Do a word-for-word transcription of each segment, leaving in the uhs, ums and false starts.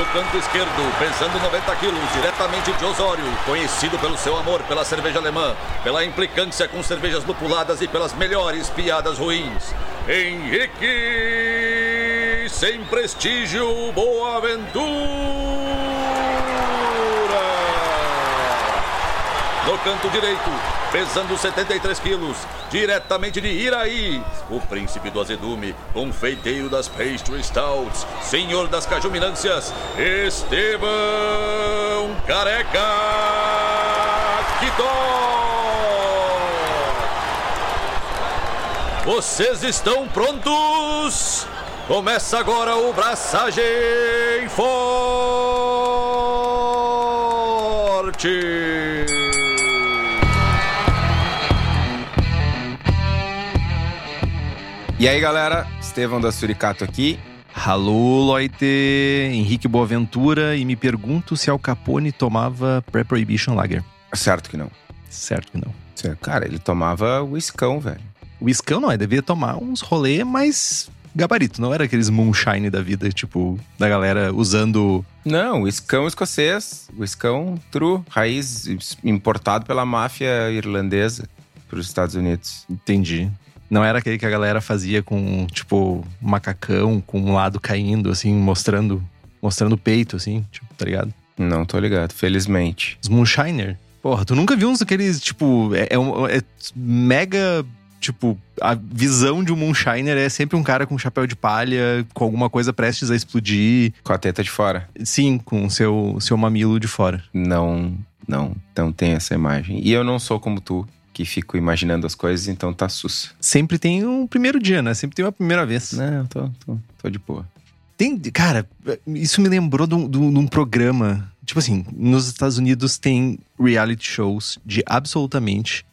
No canto esquerdo, pesando noventa quilos, diretamente de Osório, conhecido pelo seu amor pela cerveja alemã, pela implicância com cervejas lupuladas e pelas melhores piadas ruins. Henrique, sem prestígio, Boaventura! No canto direito, pesando setenta e três quilos, diretamente de Iraí, o príncipe do azedume, confeiteiro das pastry stouts, senhor das cajuminâncias, Estevão Careca! Que dó! Vocês estão prontos? Começa agora o Braçagem Forte! E aí, galera, Estevão da Suricato aqui. Alô, Loite, Henrique Boaventura, e me pergunto se Al Capone tomava Pre-Prohibition Lager. Certo que não. Certo que não. Cara, ele tomava uiscão, velho. Uiscão não, ele devia tomar uns rolê mais gabarito, não era aqueles moonshine da vida, tipo, da galera usando... Não, uiscão escocês, uiscão true, raiz, importado pela máfia irlandesa para os Estados Unidos. Entendi. Não era aquele que a galera fazia com, tipo, macacão, com um lado caindo, assim, mostrando, mostrando o peito, assim, tipo, tá ligado? Não tô ligado, felizmente. Os moonshiner? Porra, tu nunca viu uns daqueles, tipo, é, é, é mega, tipo, a visão de um moonshiner é sempre um cara com um chapéu de palha, com alguma coisa prestes a explodir. Com a teta de fora? Sim, com o seu, seu mamilo de fora. Não, não, não tem essa imagem. E eu não sou como tu, que fico imaginando as coisas, então tá sus. Sempre tem um primeiro dia, né? Sempre tem uma primeira vez. Não, tô, tô, tô de boa. Tem, cara, isso me lembrou de um, de um programa... Tipo assim, nos Estados Unidos tem reality shows de absolutamente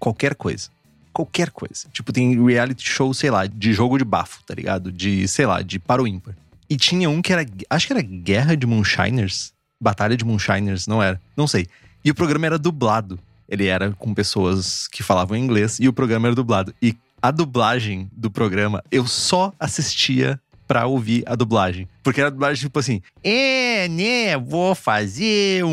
qualquer coisa. Qualquer coisa. Tipo, tem reality show, sei lá, de jogo de bafo, tá ligado? De, sei lá, de par ou ímpar. E tinha um que era... Acho que era Guerra de Moonshiners. Batalha de Moonshiners, não era? Não sei. E o programa era dublado. Ele era com pessoas que falavam inglês e o programa era dublado. E a dublagem do programa, eu só assistia pra ouvir a dublagem. Porque era a dublagem tipo assim... É, né, vou fazer um,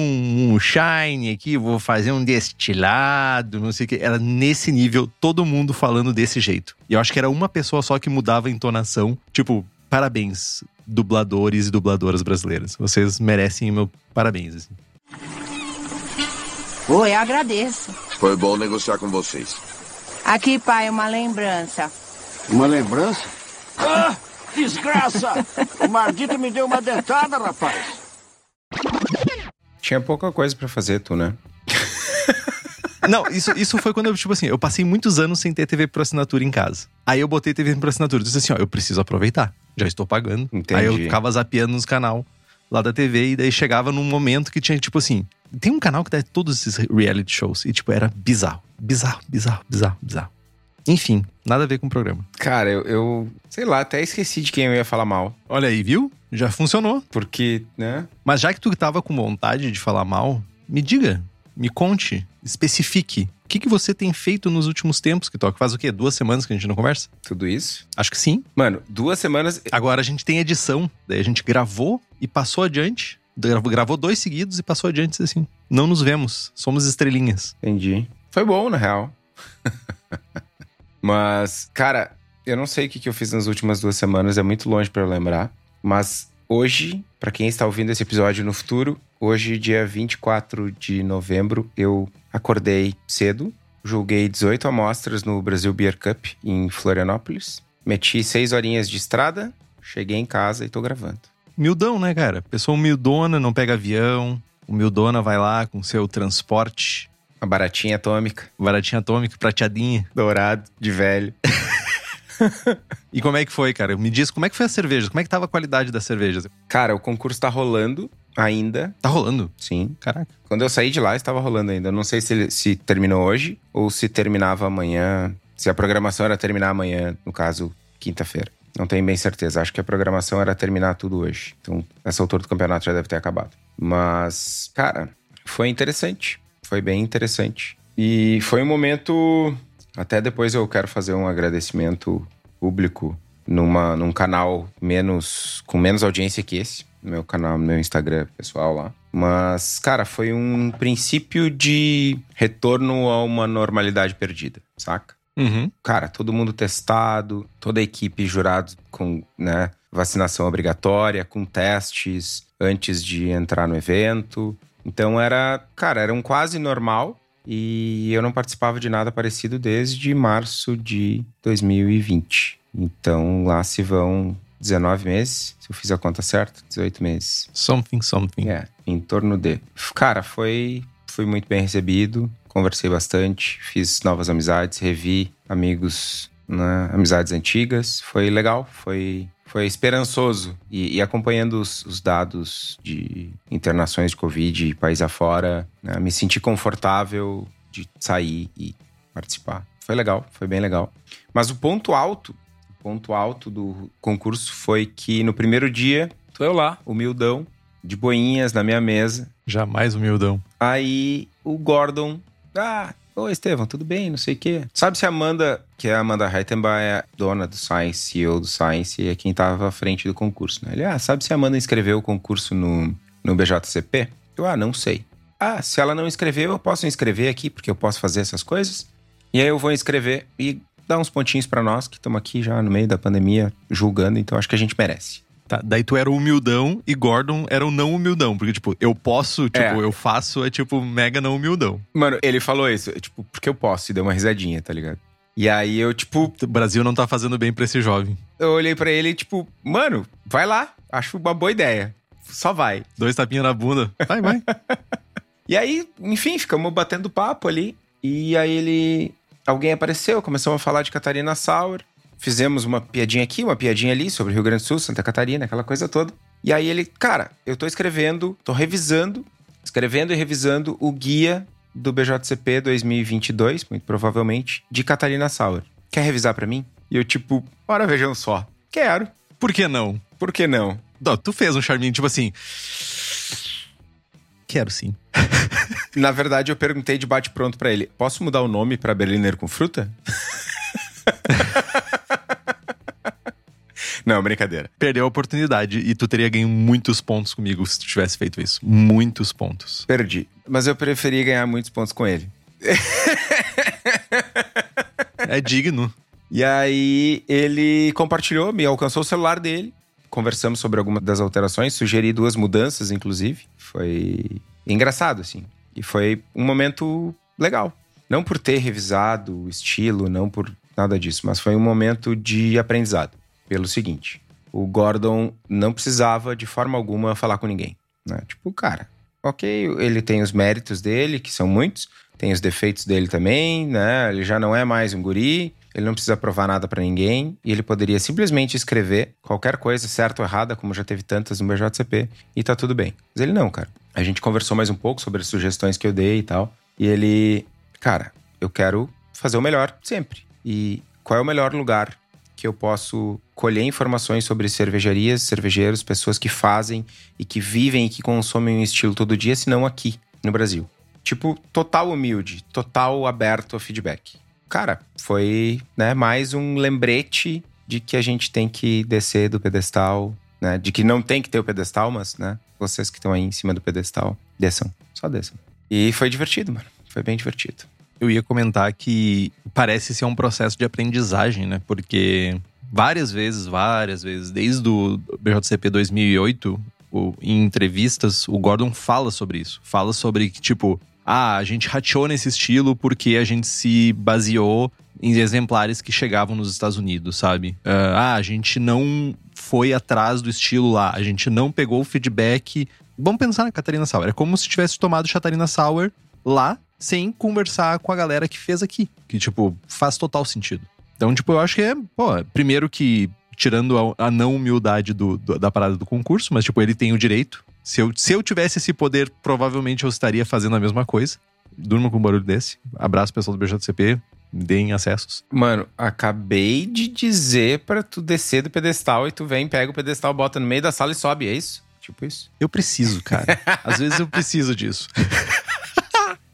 um shine aqui, vou fazer um destilado, não sei o que. Era nesse nível, todo mundo falando desse jeito. E eu acho que era uma pessoa só que mudava a entonação. Tipo, parabéns, dubladores e dubladoras brasileiras. Vocês merecem o meu parabéns, assim. Oi, eu agradeço. Foi bom negociar com vocês. Aqui, pai, uma lembrança. Uma lembrança? Ah, desgraça! O maldito me deu uma dentada, rapaz. Tinha pouca coisa pra fazer, tu, né? Não, isso, isso foi quando eu, tipo assim, eu passei muitos anos sem ter T V por assinatura em casa. Aí eu botei T V por assinatura. Eu disse assim, ó, eu preciso aproveitar. Já estou pagando. Entendi. Aí eu ficava zapeando nos canal lá da T V e daí chegava num momento que tinha, tipo assim... Tem um canal que dá todos esses reality shows. E, tipo, era bizarro. Bizarro, bizarro, bizarro, bizarro. Enfim, nada a ver com o programa. Cara, eu, eu... Sei lá, até esqueci de quem eu ia falar mal. Olha aí, viu? Já funcionou. Porque, né? Mas já que tu tava com vontade de falar mal, me diga, me conte, especifique. O que, que você tem feito nos últimos tempos, Kitoque? Faz o quê? Duas semanas que a gente não conversa? Tudo isso? Acho que sim. Mano, duas semanas... Agora a gente tem edição. Daí a gente gravou e passou adiante... Gravou dois seguidos e passou adiante assim. Não nos vemos, somos estrelinhas. Entendi. Foi bom, na real. Mas, cara, eu não sei o que eu fiz nas últimas duas semanas, é muito longe pra eu lembrar. Mas hoje, pra quem está ouvindo esse episódio no futuro, hoje, dia vinte e quatro de novembro, eu acordei cedo, julguei dezoito amostras no Brasil Beer Cup em Florianópolis, meti seis horinhas de estrada, cheguei em casa e tô gravando. Humildão, né, cara? Pessoa humildona, não pega avião. Humildona vai lá com seu transporte. Uma baratinha atômica. Baratinha atômica, prateadinha. Dourado, de velho. E como é que foi, cara? Me diz, como é que foi a cerveja? Como é que tava a qualidade das cervejas? Cara, o concurso tá rolando ainda. Tá rolando? Sim. Caraca. Quando eu saí de lá, estava rolando ainda. Eu não sei se, se terminou hoje ou se terminava amanhã. Se a programação era terminar amanhã, no caso, quinta-feira. Não tenho bem certeza. Acho que a programação era terminar tudo hoje. Então, essa altura do campeonato já deve ter acabado. Mas, cara, foi interessante. Foi bem interessante. E foi um momento... Até depois eu quero fazer um agradecimento público numa, num canal menos, com menos audiência que esse. no meu canal, no meu Instagram pessoal lá. Mas, cara, foi um princípio de retorno a uma normalidade perdida, saca? Uhum. Cara, todo mundo testado, toda a equipe jurado com, né, vacinação obrigatória, com testes antes de entrar no evento. Então era, cara, era um quase normal. E eu não participava de nada parecido desde março de dois mil e vinte. Então lá se vão dezenove meses, se eu fiz a conta certa, dezoito meses. Something, something. É, em torno de... Cara, foi, foi muito bem recebido, conversei bastante, fiz novas amizades, revi amigos, né, amizades antigas. Foi legal, foi, foi esperançoso. E, e acompanhando os, os dados de internações de Covid, país afora, né, me senti confortável de sair e participar. Foi legal, foi bem legal. Mas o ponto alto... O ponto alto do concurso foi que no primeiro dia... Tô eu lá. Humildão, de boinhas na minha mesa. Jamais humildão. Aí o Gordon... Ah, oi Estevão, tudo bem? Não sei o quê. Sabe se a Amanda, que é a Amanda Heitenbach, é a dona do Science, C E O do Science, e é quem tava à frente do concurso, né? Ele, ah, sabe se a Amanda inscreveu o concurso no, no B J C P? Eu, ah, não sei. Ah, se ela não inscreveu, eu posso inscrever aqui, porque eu posso fazer essas coisas? E aí eu vou inscrever e... Dá uns pontinhos pra nós, que estamos aqui já no meio da pandemia, julgando, então acho que a gente merece. Tá, daí tu era o humildão e Gordon era o não humildão, porque tipo, eu posso, tipo, é. eu faço, é tipo, mega não humildão. Mano, ele falou isso, tipo, porque eu posso, e deu uma risadinha, tá ligado? E aí eu, tipo... O Brasil não tá fazendo bem pra esse jovem. Eu olhei pra ele e tipo, mano, vai lá, acho uma boa ideia, só vai. Dois tapinhas na bunda, vai, vai. E aí, enfim, ficamos batendo papo ali, e aí ele... Alguém apareceu, começamos a falar de Catharina Sour. Fizemos uma piadinha aqui, uma piadinha ali sobre Rio Grande do Sul, Santa Catarina, aquela coisa toda. E aí ele, cara, eu tô escrevendo, tô revisando, escrevendo e revisando o guia do B J C P dois mil e vinte e dois, muito provavelmente, de Catharina Sour. Quer revisar pra mim? E eu tipo, ora vejam só. Quero. Por que não? Por que não? Não, tu fez um charminho, tipo assim... Quero sim. Na verdade, eu perguntei de bate-pronto pra ele. Posso mudar o nome pra Berliner com fruta? Não, brincadeira. Perdeu a oportunidade e tu teria ganho muitos pontos comigo se tu tivesse feito isso. Muitos pontos. Perdi. Mas eu preferi ganhar muitos pontos com ele. É digno. E aí, ele compartilhou, me alcançou o celular dele. Conversamos sobre algumas das alterações, sugeri duas mudanças, inclusive. Foi... engraçado, assim. E foi um momento legal. Não por ter revisado o estilo, não por nada disso, mas foi um momento de aprendizado. Pelo seguinte, o Gordon não precisava de forma alguma falar com ninguém, né? Tipo, cara, ok, ele tem os méritos dele, que são muitos, tem os defeitos dele também, né? Ele já não é mais um guri, ele não precisa provar nada pra ninguém. E ele poderia simplesmente escrever qualquer coisa, certa ou errada, como já teve tantas no B J C P, e tá tudo bem. Mas ele não, cara. A gente conversou mais um pouco sobre as sugestões que eu dei e tal. E ele... Cara, eu quero fazer o melhor sempre. E qual é o melhor lugar que eu posso colher informações sobre cervejarias, cervejeiros, pessoas que fazem e que vivem e que consomem o estilo todo dia, se não aqui, no Brasil. Tipo, total humilde, total aberto a feedback. Cara, foi, né, mais um lembrete de que a gente tem que descer do pedestal, né? De que não tem que ter o pedestal, mas, né? Vocês que estão aí em cima do pedestal, desçam. Só desçam. E foi divertido, mano. Foi bem divertido. Eu ia comentar que parece ser um processo de aprendizagem, né? Porque várias vezes, várias vezes, desde o B J C P dois mil e oito, o, em entrevistas, o Gordon fala sobre isso. Fala sobre que, tipo... Ah, a gente rateou nesse estilo porque a gente se baseou em exemplares que chegavam nos Estados Unidos, sabe? Uh, ah, a gente não foi atrás do estilo lá, a gente não pegou o feedback. Vamos pensar na Catharina Sour. É como se tivesse tomado Catharina Sour lá, sem conversar com a galera que fez aqui. Que, tipo, faz total sentido. Então, tipo, eu acho que é... Pô, primeiro que, tirando a, a não humildade do, do, da parada do concurso, mas, tipo, ele tem o direito... Se eu, se eu tivesse esse poder, provavelmente eu estaria fazendo a mesma coisa. Durma com um barulho desse. Abraço, pessoal do B J C P. Me deem acessos. Mano, acabei de dizer pra tu descer do pedestal e tu vem, pega o pedestal, bota no meio da sala e sobe, é isso? Tipo isso? Eu preciso, cara. Às vezes eu preciso disso.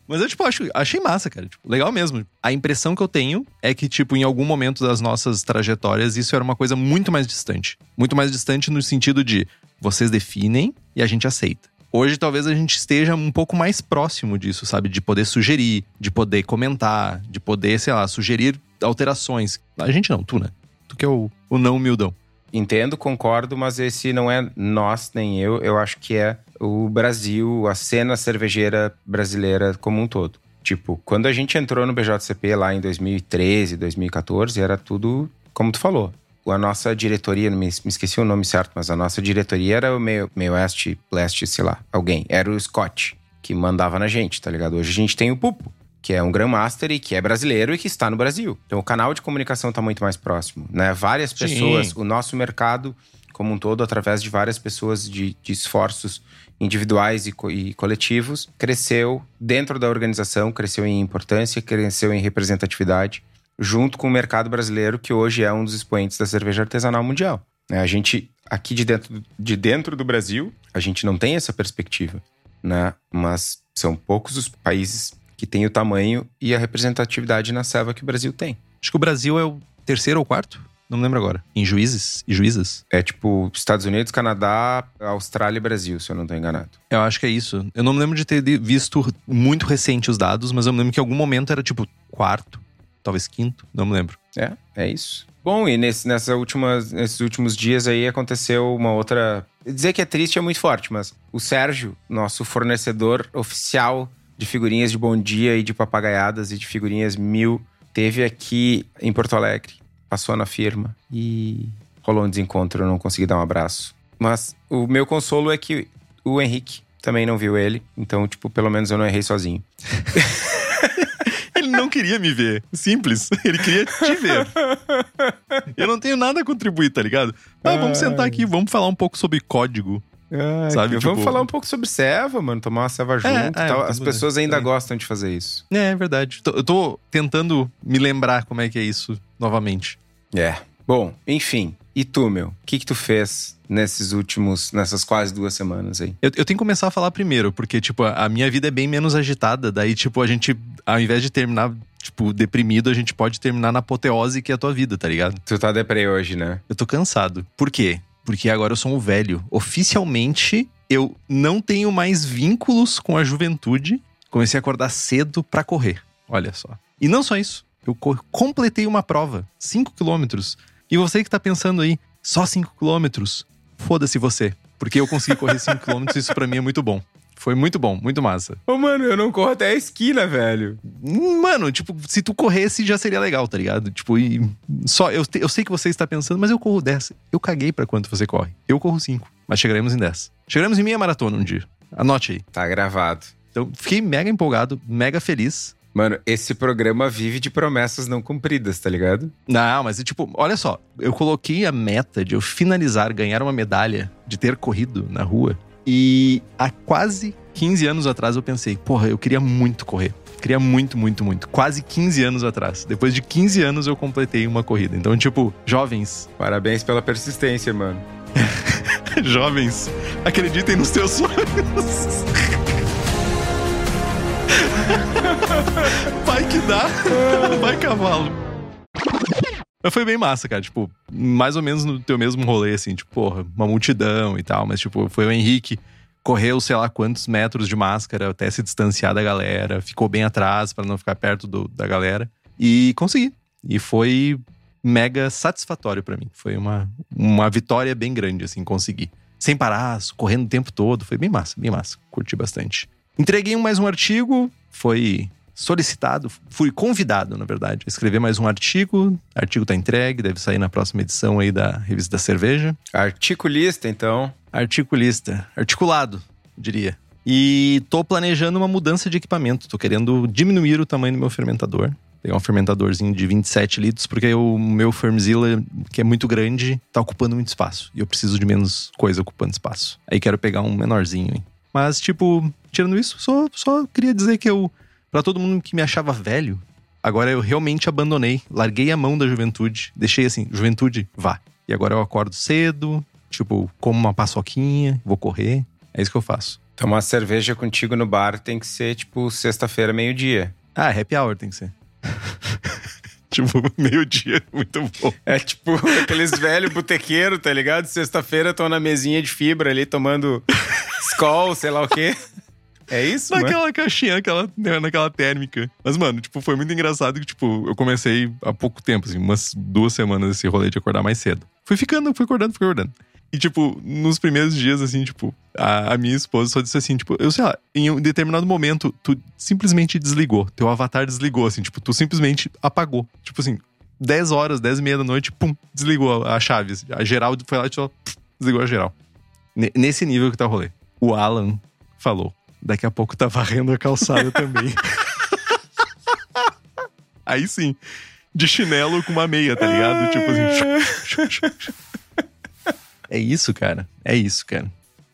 Mas eu, tipo, acho, achei massa, cara. Tipo, legal mesmo. A impressão que eu tenho é que, tipo, em algum momento das nossas trajetórias, isso era uma coisa muito mais distante. Muito mais distante no sentido de vocês definem e a gente aceita. Hoje, talvez a gente esteja um pouco mais próximo disso, sabe? De poder sugerir, de poder comentar, de poder, sei lá, sugerir alterações. A gente não, tu, né? Tu que é o, o não humildão. Entendo, concordo, mas esse não é nós, nem eu. Eu acho que é o Brasil, a cena cervejeira brasileira como um todo. Tipo, quando a gente entrou no B J C P lá em dois mil e treze, dois mil e quatorze, era tudo como tu falou. A nossa diretoria, não me, me esqueci o nome certo, mas a nossa diretoria era o meio, meio oeste, leste, sei lá, alguém. Era o Scott, que mandava na gente, tá ligado? Hoje a gente tem o Pupo, que é um Grandmaster e que é brasileiro e que está no Brasil. Então o canal de comunicação tá muito mais próximo, né? Várias pessoas, Sim. O nosso mercado como um todo, através de várias pessoas, de, de esforços individuais e, co- e coletivos, cresceu dentro da organização, cresceu em importância, cresceu em representatividade, junto com o mercado brasileiro, que hoje é um dos expoentes da cerveja artesanal mundial. A gente, aqui de dentro, de dentro do Brasil, a gente não tem essa perspectiva, né? Mas são poucos os países que têm o tamanho e a representatividade na selva que o Brasil tem. Acho que o Brasil é o terceiro ou quarto? Não me lembro agora. Em juízes e juízas? É tipo Estados Unidos, Canadá, Austrália e Brasil, se eu não tô enganado. Eu acho que é isso. Eu não me lembro de ter visto muito recente os dados, mas eu me lembro que em algum momento era tipo quarto, talvez quinto, não me lembro. É, é isso. Bom, e nesse, nessa última, nesses últimos dias aí aconteceu uma outra... Dizer que é triste é muito forte, mas o Sérgio, nosso fornecedor oficial de figurinhas de bom dia e de papagaiadas e de figurinhas mil, teve aqui em Porto Alegre. Passou na firma e rolou um desencontro, eu não consegui dar um abraço. Mas o meu consolo é que o Henrique também não viu ele. Então, tipo, pelo menos eu não errei sozinho. Ele não queria me ver. Simples. Ele queria te ver. Eu não tenho nada a contribuir, tá ligado? Ah, vamos sentar aqui, vamos falar um pouco sobre código. Ai, sabe, tipo... Vamos falar um pouco sobre ceva, mano. Tomar uma ceva junto é, e tal. É, As pessoas ainda é. gostam de fazer isso. É, é verdade. Tô, eu tô tentando me lembrar como é que é isso novamente. É. Bom, enfim. E tu, meu? O que que tu fez nesses últimos... Nessas quase duas semanas aí? Eu, eu tenho que começar a falar primeiro. Porque, tipo, a minha vida é bem menos agitada. Daí, tipo, a gente... Ao invés de terminar... Tipo, deprimido, a gente pode terminar na apoteose que é a tua vida, tá ligado? Tu tá deprê hoje, né? Eu tô cansado. Por quê? Porque agora eu sou um velho. Oficialmente, eu não tenho mais vínculos com a juventude. Comecei a acordar cedo pra correr. Olha só. E não só isso. Eu co- completei uma prova. cinco quilômetros. E você que tá pensando aí, só cinco quilômetros? Foda-se você. Porque eu consegui correr cinco quilômetros e isso pra mim é muito bom. Foi muito bom, muito massa. Ô, mano, eu não corro até a esquina, velho. Mano, tipo, se tu corresse já seria legal, tá ligado? Tipo, e só, eu, te, eu sei que você está pensando, mas eu corro dez. Eu caguei pra quanto você corre. Eu corro cinco, mas chegaremos em dez. Chegaremos em meia maratona um dia. Anote aí. Tá gravado. Então, fiquei mega empolgado, mega feliz. Mano, esse programa vive de promessas não cumpridas, tá ligado? Não, mas tipo, olha só. Eu coloquei a meta de eu finalizar, ganhar uma medalha de ter corrido na rua. E há quase quinze anos atrás eu pensei, porra, eu queria muito correr. Queria muito, muito, muito. Quase quinze anos atrás. Depois de quinze anos eu completei uma corrida. Então, tipo, jovens... Parabéns pela persistência, mano. Jovens, acreditem nos seus sonhos. Vai que dá. Vai cavalo. Mas foi bem massa, cara, tipo, mais ou menos no teu mesmo rolê, assim, tipo, porra, uma multidão e tal, mas tipo, foi o Henrique, correu sei lá quantos metros de máscara até se distanciar da galera, ficou bem atrás pra não ficar perto do, da galera e consegui, e foi mega satisfatório pra mim, foi uma, uma vitória bem grande, assim, consegui, sem parar, correndo o tempo todo, foi bem massa, bem massa, curti bastante. Entreguei mais um artigo, foi... solicitado, fui convidado, na verdade, a escrever mais um artigo. O artigo tá entregue, deve sair na próxima edição aí da Revista da Cerveja. Articulista, então. Articulista. Articulado, diria. E tô planejando uma mudança de equipamento. Tô querendo diminuir o tamanho do meu fermentador. Pegar um fermentadorzinho de vinte e sete litros, porque o meu Firmzilla, que é muito grande, tá ocupando muito espaço. E eu preciso de menos coisa ocupando espaço. Aí quero pegar um menorzinho, hein. Mas, tipo, tirando isso, só, só queria dizer que eu... Pra todo mundo que me achava velho, agora eu realmente abandonei, larguei a mão da juventude, deixei assim, juventude, vá. E agora eu acordo cedo, tipo, como uma paçoquinha, vou correr, é isso que eu faço. Tomar cerveja contigo no bar tem que ser, tipo, sexta-feira, meio-dia. Ah, happy hour tem que ser. Tipo, meio-dia, muito bom. É tipo aqueles velhos botequeiros, tá ligado? Sexta-feira estão na mesinha de fibra ali, tomando Skol, sei lá o quê. É isso, mano? Naquela caixinha, naquela, naquela térmica. Mas, mano, tipo, foi muito engraçado que, tipo, eu comecei há pouco tempo, assim, umas duas semanas esse rolê de acordar mais cedo. Fui ficando, fui acordando, fui acordando. E, tipo, nos primeiros dias, assim, tipo, a, a minha esposa só disse assim, tipo, eu sei lá, em um determinado momento, tu simplesmente desligou. Teu avatar desligou, assim, tipo, tu simplesmente apagou. Tipo assim, dez horas, dez e meia da noite, pum, desligou a, a chave. A geral foi lá e só desligou a geral. N- nesse nível que tá o rolê. O Alan falou. Daqui a pouco tá varrendo a calçada também. Aí sim, de chinelo com uma meia, tá ligado? Tipo assim... É isso, cara. É isso, cara.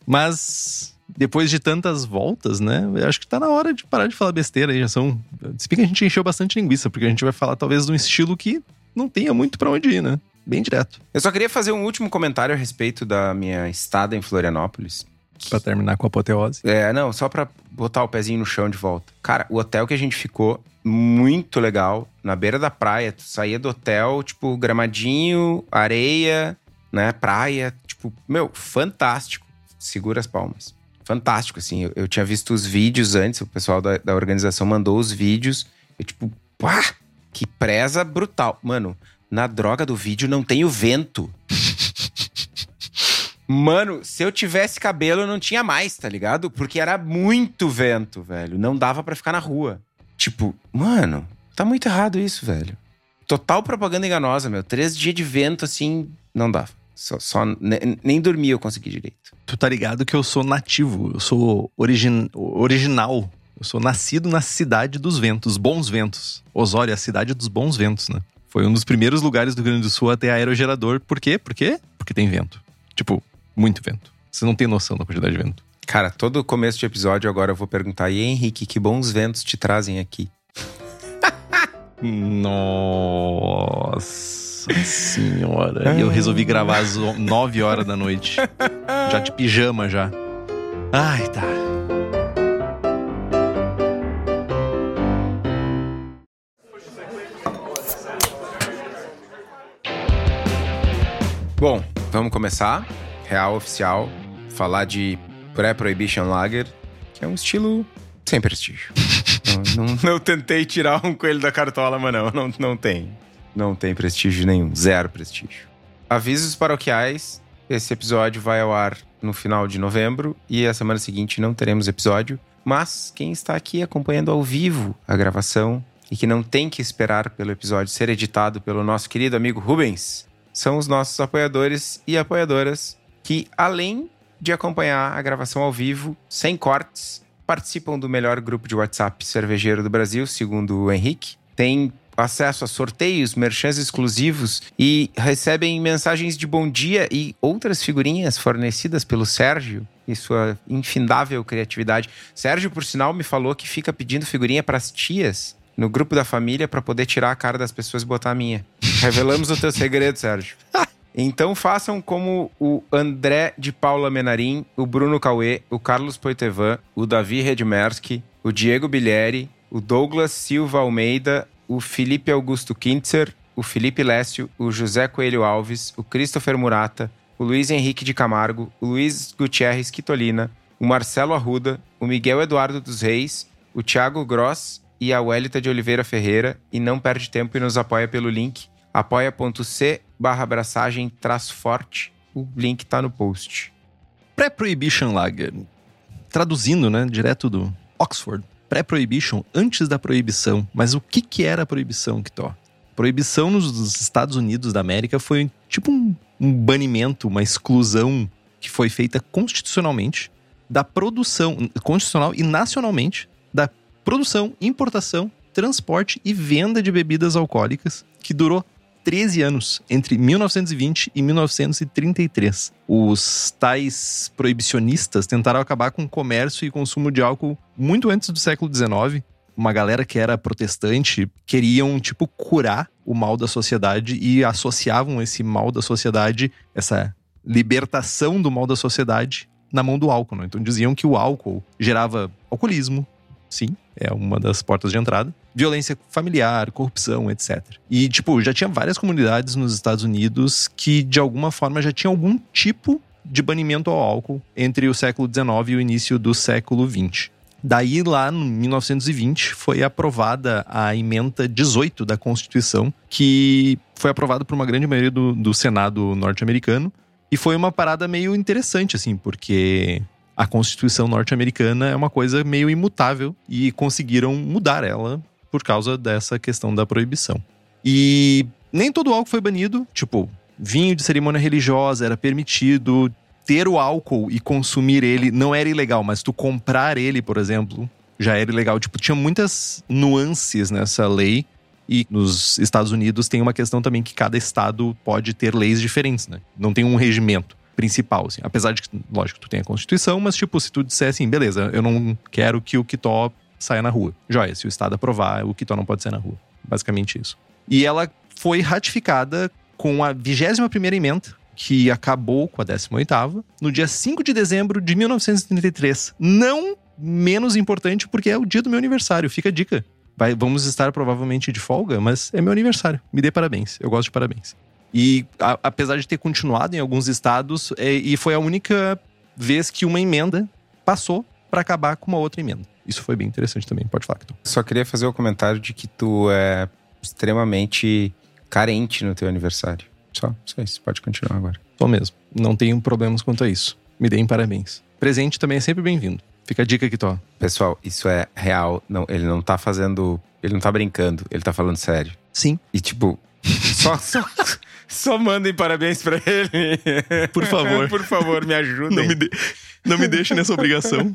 Mas, depois de tantas voltas, né? Eu acho que tá na hora de parar de falar besteira aí. Já são... Se bem que a gente encheu bastante linguiça, porque a gente vai falar talvez de um estilo que não tenha muito pra onde ir, né? Bem direto. Eu só queria fazer um último comentário a respeito da minha estada em Florianópolis. Pra terminar com a apoteose. É, não, só pra botar o pezinho no chão de volta. Cara, o hotel que a gente ficou, muito legal. Na beira da praia, tu saía do hotel, tipo, gramadinho, areia, né, praia. Tipo, meu, fantástico. Segura as palmas. Fantástico, assim. Eu, eu tinha visto os vídeos antes, o pessoal da, da organização mandou os vídeos. Eu tipo, pá, que preza brutal. Mano, na droga do vídeo não tem o vento. Mano, se eu tivesse cabelo, eu não tinha mais, tá ligado? Porque era muito vento, velho. Não dava pra ficar na rua. Tipo, mano, tá muito errado isso, velho. Total propaganda enganosa, meu. Três dias de vento, assim, não dava. Só, só nem, nem dormir eu consegui direito. Tu tá ligado que eu sou nativo. Eu sou origi- original. Eu sou nascido na cidade dos ventos. Bons ventos. Osório é a cidade dos bons ventos, né? Foi um dos primeiros lugares do Rio Grande do Sul a ter aerogerador. Por quê? Por quê? Porque tem vento. Tipo... Muito vento. Você não tem noção da quantidade de vento. Cara, todo começo de episódio agora eu vou perguntar: e Henrique, que bons ventos te trazem aqui? Nossa senhora. E eu resolvi gravar às nove horas da noite. Já de pijama, já. Ai, tá. Bom, vamos começar. Real, oficial, falar de Pre-Prohibition Lager, que é um estilo sem prestígio. não, não, não tentei tirar um coelho da cartola, mas não, não, não tem. Não tem prestígio nenhum, zero prestígio. Avisos paroquiais, esse episódio vai ao ar no final de novembro e a semana seguinte não teremos episódio, mas quem está aqui acompanhando ao vivo a gravação e que não tem que esperar pelo episódio ser editado pelo nosso querido amigo Rubens, são os nossos apoiadores e apoiadoras que, além de acompanhar a gravação ao vivo, sem cortes, participam do melhor grupo de WhatsApp cervejeiro do Brasil, segundo o Henrique. Tem acesso a sorteios, merchans exclusivos e recebem mensagens de bom dia e outras figurinhas fornecidas pelo Sérgio e sua infindável criatividade. Sérgio, por sinal, me falou que fica pedindo figurinha para as tias no grupo da família para poder tirar a cara das pessoas e botar a minha. Revelamos o teu segredo, Sérgio. Então façam como o André de Paula Menarin, o Bruno Cauê, o Carlos Poitevan, o Davi Redmersky, o Diego Bilieri, o Douglas Silva Almeida, o Felipe Augusto Kintzer, o Felipe Lécio, o José Coelho Alves, o Christopher Murata, o Luiz Henrique de Camargo, o Luiz Gutierrez Quitolina, o Marcelo Arruda, o Miguel Eduardo dos Reis, o Thiago Gross e a Welita de Oliveira Ferreira. E não perde tempo e nos apoia pelo link apoia.c barra abraçagem traço forte. O link tá no post. Pre-Prohibition Lager. Traduzindo, né, direto do Oxford. Pre-Prohibition, antes da proibição. Mas o que que era a proibição, Kitó? Proibição nos Estados Unidos da América foi tipo um, um banimento, uma exclusão que foi feita constitucionalmente da produção, constitucional e nacionalmente, da produção, importação, transporte e venda de bebidas alcoólicas, que durou treze anos, entre mil novecentos e vinte e mil novecentos e trinta e três. Os tais proibicionistas tentaram acabar com o comércio e consumo de álcool muito antes do século dezenove. Uma galera que era protestante queriam, tipo, curar o mal da sociedade e associavam esse mal da sociedade, essa libertação do mal da sociedade, na mão do álcool, né? Então diziam que o álcool gerava alcoolismo, sim, é uma das portas de entrada, violência familiar, corrupção, etcétera. E, tipo, já tinha várias comunidades nos Estados Unidos que, de alguma forma, já tinha algum tipo de banimento ao álcool entre o século dezenove e o início do século vinte. Daí, lá em mil novecentos e vinte, foi aprovada a emenda dezoito da Constituição, que foi aprovada por uma grande maioria do, do Senado norte-americano. E foi uma parada meio interessante, assim, porque a Constituição norte-americana é uma coisa meio imutável e conseguiram mudar ela por causa dessa questão da proibição. E nem todo álcool foi banido, tipo, vinho de cerimônia religiosa era permitido, ter o álcool e consumir ele não era ilegal, mas tu comprar ele, por exemplo, já era ilegal. Tipo, tinha muitas nuances nessa lei. E nos Estados Unidos tem uma questão também que cada estado pode ter leis diferentes, né? Não tem um regimento principal, assim. Apesar de que, lógico, tu tem a Constituição, mas tipo, se tu disser assim, beleza, eu não quero que o quitó saia na rua. Joia, se o estado aprovar, o quitó não pode sair na rua. Basicamente isso. E ela foi ratificada com a vigésima primeira emenda, que acabou com a décima oitava, no dia cinco de dezembro de mil novecentos e trinta e três. Não menos importante, porque é o dia do meu aniversário. Fica a dica. Vai, vamos estar provavelmente de folga, mas é meu aniversário. Me dê parabéns. Eu gosto de parabéns. E a, apesar de ter continuado em alguns estados, é, e foi a única vez que uma emenda passou para acabar com uma outra emenda. Isso foi bem interessante também. Pode falar, Kiton. Só queria fazer o comentário de que tu é extremamente carente no teu aniversário. Só, só isso. Pode continuar agora. Tô mesmo. Não tenho problemas quanto a isso. Me deem parabéns. Presente também é sempre bem-vindo. Fica a dica aqui, Tó. Pessoal, isso é real. Não, ele não tá fazendo... Ele não tá brincando. Ele tá falando sério. Sim. E tipo... só, só, só mandem parabéns pra ele. Por favor. Por favor, me ajudem. Não me, de, não me deixem nessa obrigação.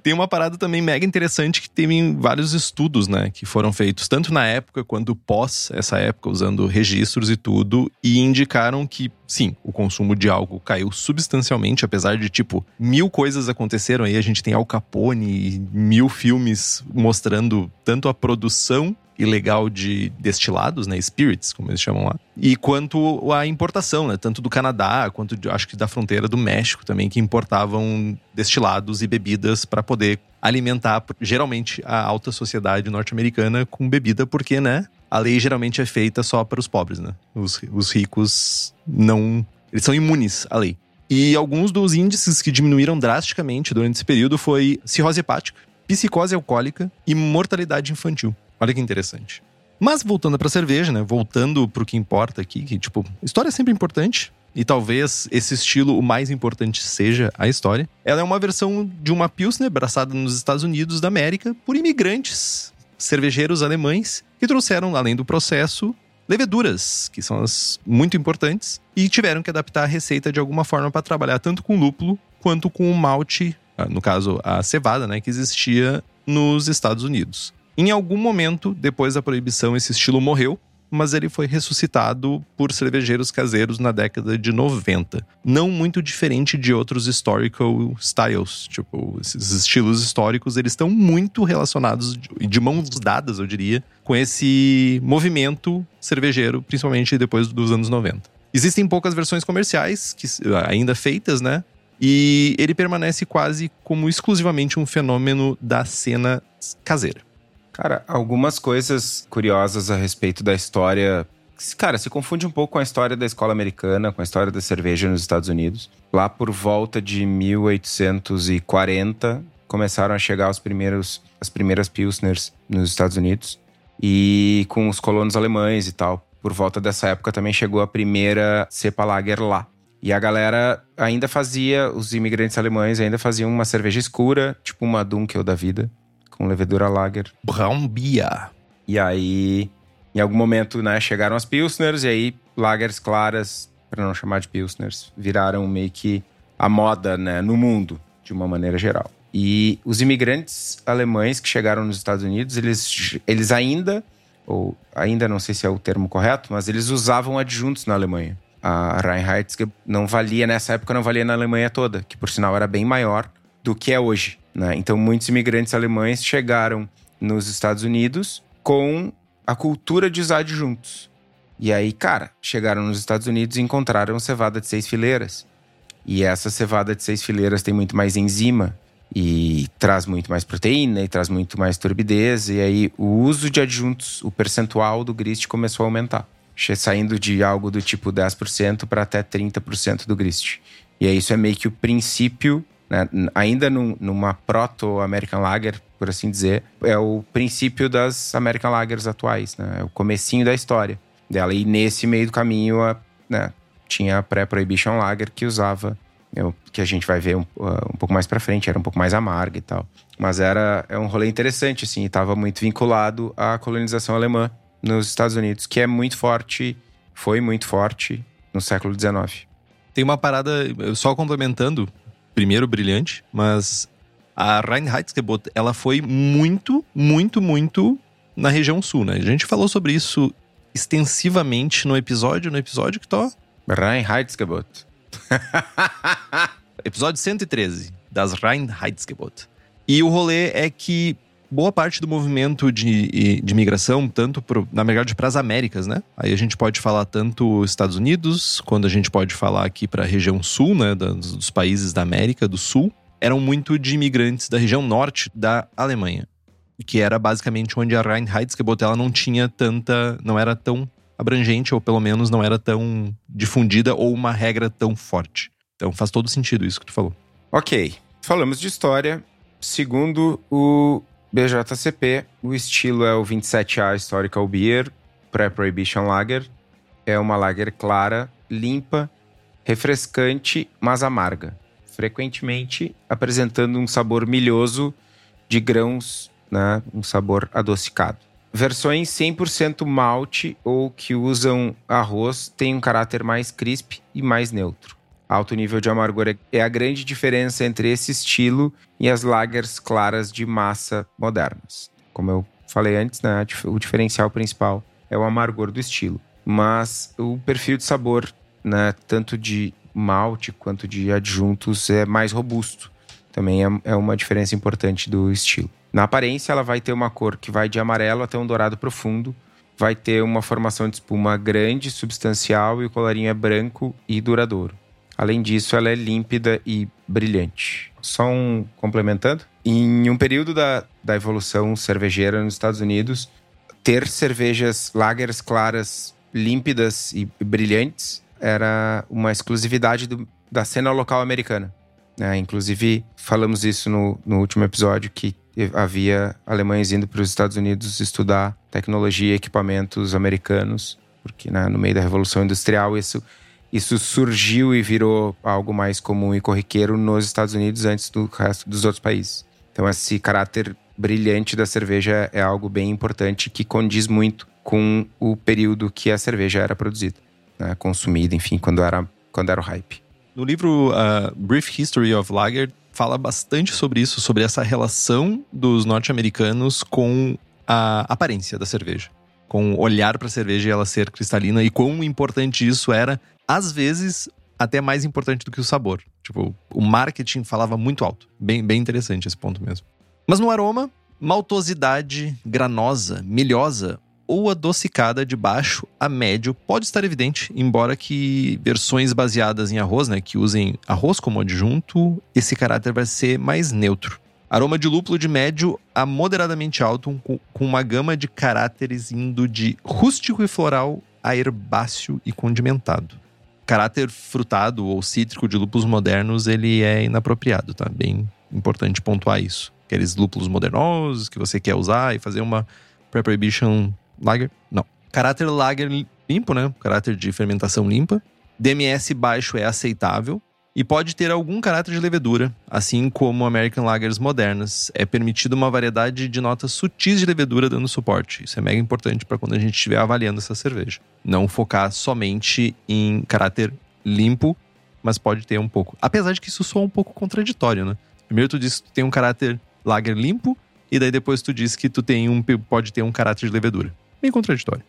Tem uma parada também mega interessante que tem vários estudos, né? Que foram feitos tanto na época quanto pós essa época, usando registros e tudo. E indicaram que, sim, o consumo de álcool caiu substancialmente, apesar de, tipo, mil coisas aconteceram aí. A gente tem Al Capone e mil filmes mostrando tanto a produção ilegal de destilados, né, spirits, como eles chamam lá, e quanto à importação, né, tanto do Canadá quanto, de, acho que da fronteira do México também, que importavam destilados e bebidas para poder alimentar, geralmente, a alta sociedade norte-americana com bebida, porque, né, a lei geralmente é feita só para os pobres, né, os, os ricos não, eles são imunes à lei. E alguns dos índices que diminuíram drasticamente durante esse período foi cirrose hepática, psicose alcoólica e mortalidade infantil. Olha que interessante. Mas voltando pra cerveja, né? Voltando pro que importa aqui, que tipo, história é sempre importante. E talvez esse estilo, o mais importante seja a história. Ela é uma versão de uma Pilsner braçada nos Estados Unidos da América por imigrantes, cervejeiros alemães, que trouxeram, além do processo, leveduras, que são as muito importantes, e tiveram que adaptar a receita de alguma forma para trabalhar tanto com lúpulo quanto com o malte, no caso a cevada, né? Que existia nos Estados Unidos. Em algum momento, depois da proibição, esse estilo morreu, mas ele foi ressuscitado por cervejeiros caseiros na década de noventa. Não muito diferente de outros historical styles. Tipo, esses estilos históricos, eles estão muito relacionados, de mãos dadas, eu diria, com esse movimento cervejeiro, principalmente depois dos anos noventa. Existem poucas versões comerciais, que, ainda feitas, né? E ele permanece quase como exclusivamente um fenômeno da cena caseira. Cara, algumas coisas curiosas a respeito da história... Cara, se confunde um pouco com a história da escola americana, com a história da cerveja nos Estados Unidos. Lá por volta de mil oitocentos e quarenta, começaram a chegar os primeiros, as primeiras Pilsners nos Estados Unidos. E com os colonos alemães e tal. Por volta dessa época também chegou a primeira cepa lager lá. E a galera ainda fazia... Os imigrantes alemães ainda faziam uma cerveja escura, tipo uma Dunkel da vida. Com levedura lager. Brown beer. E aí, em algum momento, né, chegaram as Pilsners. E aí, lagers claras, pra não chamar de Pilsners, viraram meio que a moda, né, no mundo, de uma maneira geral. E os imigrantes alemães que chegaram nos Estados Unidos, eles, eles ainda, ou ainda não sei se é o termo correto, mas eles usavam adjuntos na Alemanha. A Reinheitsgebot não valia, nessa época não valia na Alemanha toda, que por sinal era bem maior do que é hoje. Né? Então, muitos imigrantes alemães chegaram nos Estados Unidos com a cultura de usar adjuntos. E aí, cara, chegaram nos Estados Unidos e encontraram cevada de seis fileiras. E essa cevada de seis fileiras tem muito mais enzima e traz muito mais proteína e traz muito mais turbidez. E aí o uso de adjuntos, o percentual do grist começou a aumentar, saindo de algo do tipo dez por cento para até trinta por cento do grist. E aí isso é meio que o princípio, né? Ainda num, numa proto-American Lager, por assim dizer, é o princípio das American Lagers atuais, né? É o comecinho da história dela. E nesse meio do caminho, a, né, tinha a Pre-Prohibition Lager que usava, eu, que a gente vai ver um, um pouco mais pra frente, era um pouco mais amarga e tal. Mas era é um rolê interessante, assim, estava muito vinculado à colonização alemã nos Estados Unidos, que é muito forte, foi muito forte no século dezenove. Tem uma parada, só complementando, primeiro brilhante, mas a Reinheitsgebot, ela foi muito, muito, muito na região sul, né? A gente falou sobre isso extensivamente no episódio, no episódio que tá... Reinheitsgebot. Episódio cento e treze, das Reinheitsgebot. E o rolê é que boa parte do movimento de, de migração, tanto pro, na verdade para as Américas, né? Aí a gente pode falar tanto Estados Unidos, quando a gente pode falar aqui para a região sul, né? Dos, dos países da América do Sul, eram muito de imigrantes da região norte da Alemanha, que era basicamente onde a Reinheitsgebot ela não tinha tanta, não era tão abrangente, ou pelo menos não era tão difundida ou uma regra tão forte. Então faz todo sentido isso que tu falou. Ok, falamos de história. Segundo o B J C P, o estilo é o vinte e sete A Historical Beer, Pre-Prohibition Lager. É uma lager clara, limpa, refrescante, mas amarga. Frequentemente apresentando um sabor milhoso de grãos, né? Um sabor adocicado. Versões cem por cento malte ou que usam arroz têm um caráter mais crisp e mais neutro. Alto nível de amargor é a grande diferença entre esse estilo e as lagers claras de massa modernas. Como eu falei antes, né, o diferencial principal é o amargor do estilo. Mas o perfil de sabor, né, tanto de malte quanto de adjuntos, é mais robusto. Também é uma diferença importante do estilo. Na aparência, ela vai ter uma cor que vai de amarelo até um dourado profundo. Vai ter uma formação de espuma grande, substancial, e o colarinho é branco e duradouro. Além disso, ela é límpida e brilhante. Só um complementando. Em um período da, da evolução cervejeira nos Estados Unidos, ter cervejas lagers claras, límpidas e brilhantes era uma exclusividade do, da cena local americana, né? Inclusive, falamos isso no, no último episódio, que havia alemães indo para os Estados Unidos estudar tecnologia e equipamentos americanos, porque, né, no meio da Revolução Industrial isso... Isso surgiu e virou algo mais comum e corriqueiro nos Estados Unidos antes do resto dos outros países. Então esse caráter brilhante da cerveja é algo bem importante que condiz muito com o período que a cerveja era produzida, né, consumida, enfim, quando era, quando era o hype. No livro uh, Brief History of Lager fala bastante sobre isso, sobre essa relação dos norte-americanos com a aparência da cerveja, com o olhar para a cerveja e ela ser cristalina, e quão importante isso era. Às vezes, até mais importante do que o sabor. Tipo, o marketing falava muito alto. Bem, bem interessante esse ponto mesmo. Mas no aroma, maltosidade granosa, milhosa ou adocicada de baixo a médio pode estar evidente, embora que versões baseadas em arroz, né, que usem arroz como adjunto, esse caráter vai ser mais neutro. Aroma de lúpulo de médio a moderadamente alto, com uma gama de caráteres indo de rústico e floral a herbáceo e condimentado. Caráter frutado ou cítrico de lúpulos modernos, ele é inapropriado, tá? Bem importante pontuar isso. Aqueles lúpulos modernosos que você quer usar e fazer uma Pre-Prohibition Lager, não. Caráter lager limpo, né? Caráter de fermentação limpa. D M S baixo é aceitável e pode ter algum caráter de levedura, assim como American Lagers modernas. É permitido uma variedade de notas sutis de levedura dando suporte. Isso é mega importante para quando a gente estiver avaliando essa cerveja. Não focar somente em caráter limpo, mas pode ter um pouco. Apesar de que isso soa um pouco contraditório, né? Primeiro tu diz que tu tem um caráter lager limpo, e daí depois tu diz que tu tem um, pode ter um caráter de levedura. Meio contraditório.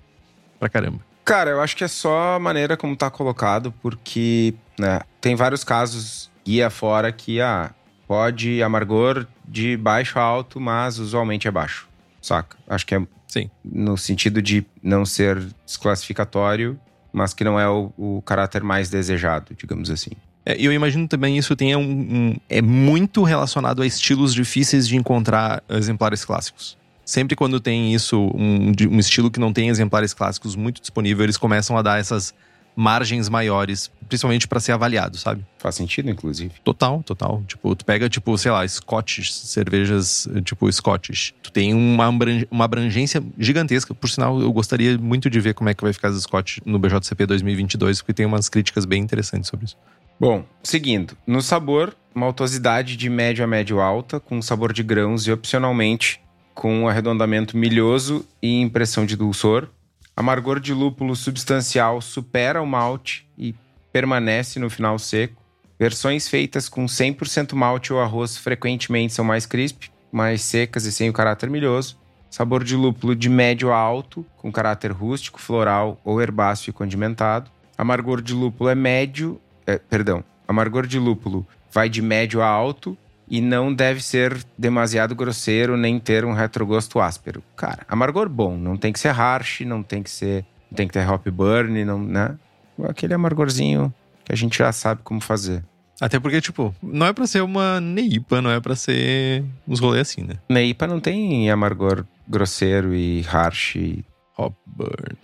Pra caramba. Cara, eu acho que é só a maneira como tá colocado, porque... Né? Tem vários casos guia fora que ah, pode amargor de baixo a alto, mas usualmente é baixo, saca? Acho que é Sim. No sentido de não ser desclassificatório, mas que não é o, o caráter mais desejado, digamos assim. É, eu imagino também isso tem um, um, é muito relacionado a estilos difíceis de encontrar exemplares clássicos. Sempre quando tem isso, um, um estilo que não tem exemplares clássicos muito disponível, eles começam a dar essas margens maiores, principalmente para ser avaliado, sabe? Faz sentido, inclusive. Total, total. Tipo, tu pega, tipo, sei lá, Scottish, cervejas, tipo, Scottish. Tu tem uma, uma abrangência gigantesca. Por sinal, eu gostaria muito de ver como é que vai ficar as Scottish no B J C P dois mil e vinte e dois, porque tem umas críticas bem interessantes sobre isso. Bom, seguindo. No sabor, maltosidade de médio a médio alta, com sabor de grãos e, opcionalmente, com um arredondamento milhoso e impressão de dulçor. Amargor de lúpulo substancial supera o malte e permanece no final seco. Versões feitas com cem por cento malte ou arroz frequentemente são mais crisp, mais secas e sem o caráter milhoso. Sabor de lúpulo de médio a alto, com caráter rústico, floral ou herbáceo e condimentado. Amargor de lúpulo é médio... É, perdão. Amargor de lúpulo vai de médio a alto e não deve ser demasiado grosseiro, nem ter um retrogosto áspero. Cara, amargor bom. Não tem que ser harsh, não tem que ser... Não tem que ter hop burn, não, né? Aquele amargorzinho que a gente já sabe como fazer. Até porque, tipo, não é pra ser uma neipa, não é pra ser uns rolês assim, né? Neipa não tem amargor grosseiro e harsh e... hop burn.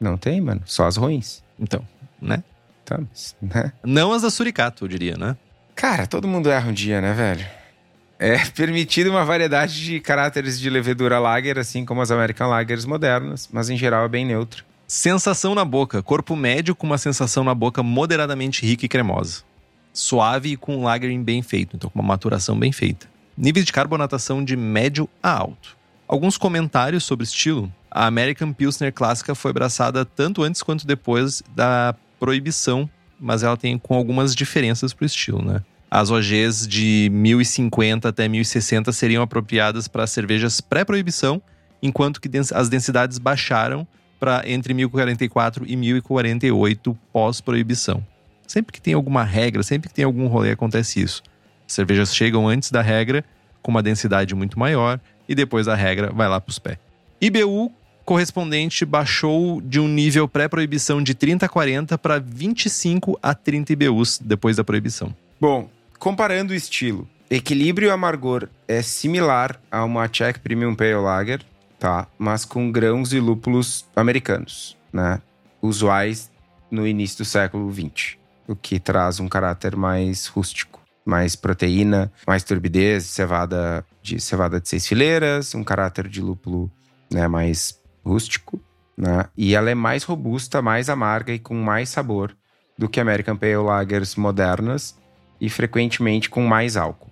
Não tem, mano. Só as ruins. Então, né? Tá, mas, né? Não as da Suricato, eu diria, né? Cara, todo mundo erra um dia, né, velho? É permitida uma variedade de caracteres de levedura lager, assim como as American Lagers modernas, mas em geral é bem neutro. Sensação na boca. Corpo médio com uma sensação na boca moderadamente rica e cremosa. Suave e com um lagering bem feito, então com uma maturação bem feita. Níveis de carbonatação de médio a alto. Alguns comentários sobre estilo. A American Pilsner clássica foi abraçada tanto antes quanto depois da proibição, mas ela tem com algumas diferenças pro estilo, né? As O Gs de mil e cinquenta até mil e sessenta seriam apropriadas para cervejas pré-proibição, enquanto que as densidades baixaram para entre mil e quarenta e quatro e mil e quarenta e oito pós-proibição. Sempre que tem alguma regra, sempre que tem algum rolê, acontece isso. As cervejas chegam antes da regra, com uma densidade muito maior, e depois a regra vai lá pros pés. I B U correspondente baixou de um nível pré-proibição de trinta a quarenta para vinte e cinco a trinta I B Us depois da proibição. Bom, comparando o estilo, equilíbrio e amargor é similar a uma Czech Premium Pale Lager, tá? Mas com grãos e lúpulos americanos, né? Usuais no início do século vinte, o que traz um caráter mais rústico, mais proteína, mais turbidez, cevada de, cevada de seis fileiras, um caráter de lúpulo, né, mais rústico, né? E ela é mais robusta, mais amarga e com mais sabor do que American Pale Lagers modernas e frequentemente com mais álcool.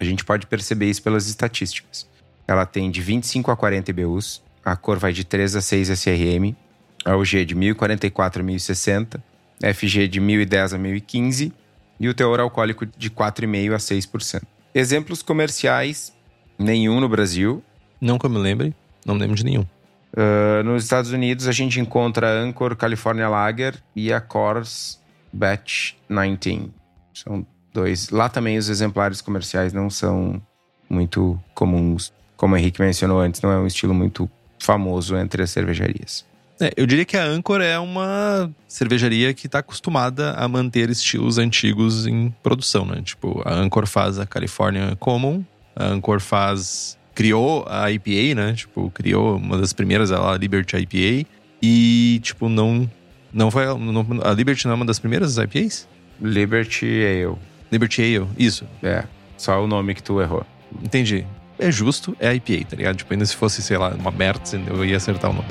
A gente pode perceber isso pelas estatísticas. Ela tem de vinte e cinco a quarenta I B Us, a cor vai de três a seis S R M, a O G de mil e quarenta e quatro a mil e sessenta, F G de mil e dez a mil e quinze e o teor alcoólico de quatro vírgula cinco a seis por cento. Exemplos comerciais, nenhum no Brasil. Não que eu me lembre, não me lembro de nenhum. Uh, nos Estados Unidos, a gente encontra a Anchor California Lager e a Coors Batch dezenove. São dois. Lá também os exemplares comerciais não são muito comuns. Como o Henrique mencionou antes, não é um estilo muito famoso entre as cervejarias. É, eu diria que a Anchor é uma cervejaria que está acostumada a manter estilos antigos em produção, né? Tipo, a Anchor faz a California Common, a Anchor faz... criou a I P A, né? Tipo, criou uma das primeiras, a Liberty I P A. E, tipo, não... não foi... Não, a Liberty não é uma das primeiras I P As? Liberty Ale. Liberty Ale, isso. É, só o nome que tu errou. Entendi. É justo, é I P A, tá ligado? Tipo, ainda se fosse, sei lá, uma Märzen, eu ia acertar o nome.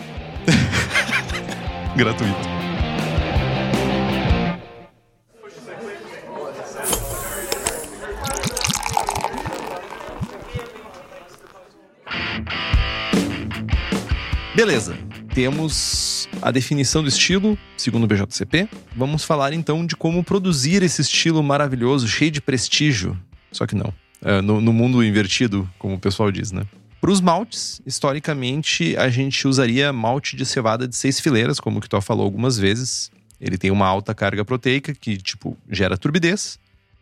Gratuito. Beleza, temos a definição do estilo, segundo o B J C P. Vamos falar então de como produzir esse estilo maravilhoso, cheio de prestígio. Só que não, é, no, no mundo invertido, como o pessoal diz, né? Para os maltes, historicamente, a gente usaria malte de cevada de seis fileiras, como o Kitó falou algumas vezes. Ele tem uma alta carga proteica que, tipo, gera turbidez.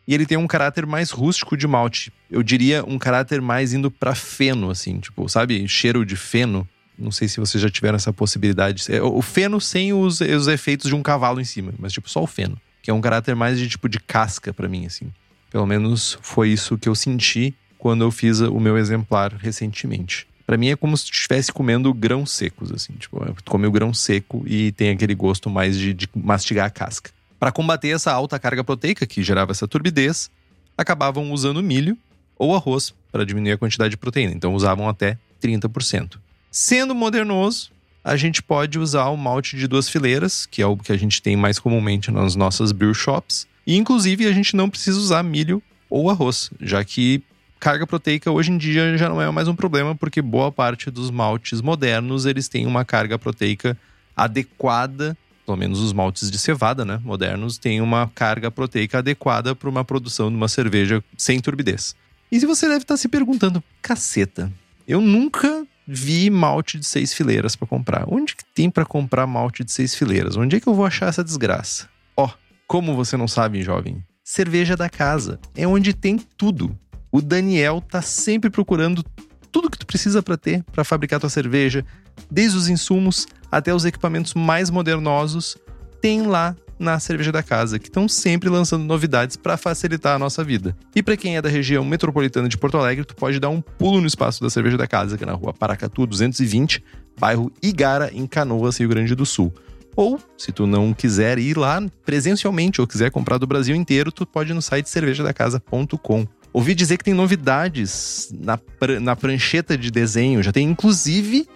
E ele tem um caráter mais rústico de malte. Eu diria um caráter mais indo para feno, assim, tipo, sabe? Cheiro de feno. Não sei se vocês já tiveram essa possibilidade. O feno sem os, os efeitos de um cavalo em cima, mas tipo, só o feno. que é um caráter mais de tipo de casca pra mim, assim. Pelo menos foi isso que eu senti quando eu fiz o meu exemplar recentemente. Pra mim é como se estivesse comendo grãos secos, assim. Tipo, eu comi o grão seco e tem aquele gosto mais de, de mastigar a casca. Pra combater essa alta carga proteica que gerava essa turbidez, acabavam usando milho ou arroz para diminuir a quantidade de proteína. Então usavam até trinta por cento. Sendo modernoso, a gente pode usar o malte de duas fileiras, que é o que a gente tem mais comumente nas nossas brew shops. E inclusive a gente não precisa usar milho ou arroz, já que carga proteica hoje em dia já não é mais um problema, porque boa parte dos maltes modernos, eles têm uma carga proteica adequada. Pelo menos os maltes de cevada, né, modernos, têm uma carga proteica adequada para uma produção de uma cerveja sem turbidez. E se você deve estar se perguntando, caceta, eu nunca vi malte de seis fileiras para comprar. Onde que tem para comprar malte de seis fileiras? Onde é que eu vou achar essa desgraça? Ó, como você não sabe, jovem? Cerveja da Casa é onde tem tudo. O Daniel tá sempre procurando tudo que tu precisa para ter, para fabricar tua cerveja, desde os insumos até os equipamentos mais modernosos, tem lá na Cerveja da Casa, que estão sempre lançando novidades para facilitar a nossa vida. E para quem é da região metropolitana de Porto Alegre, tu pode dar um pulo no espaço da Cerveja da Casa, que é na rua Paracatu duzentos e vinte, bairro Igara, em Canoas, Rio Grande do Sul. Ou, se tu não quiser ir lá presencialmente ou quiser comprar do Brasil inteiro, tu pode ir no site cerveja da casa ponto com. Ouvi dizer que tem novidades na, pr- na prancheta de desenho, já tem inclusive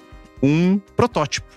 um protótipo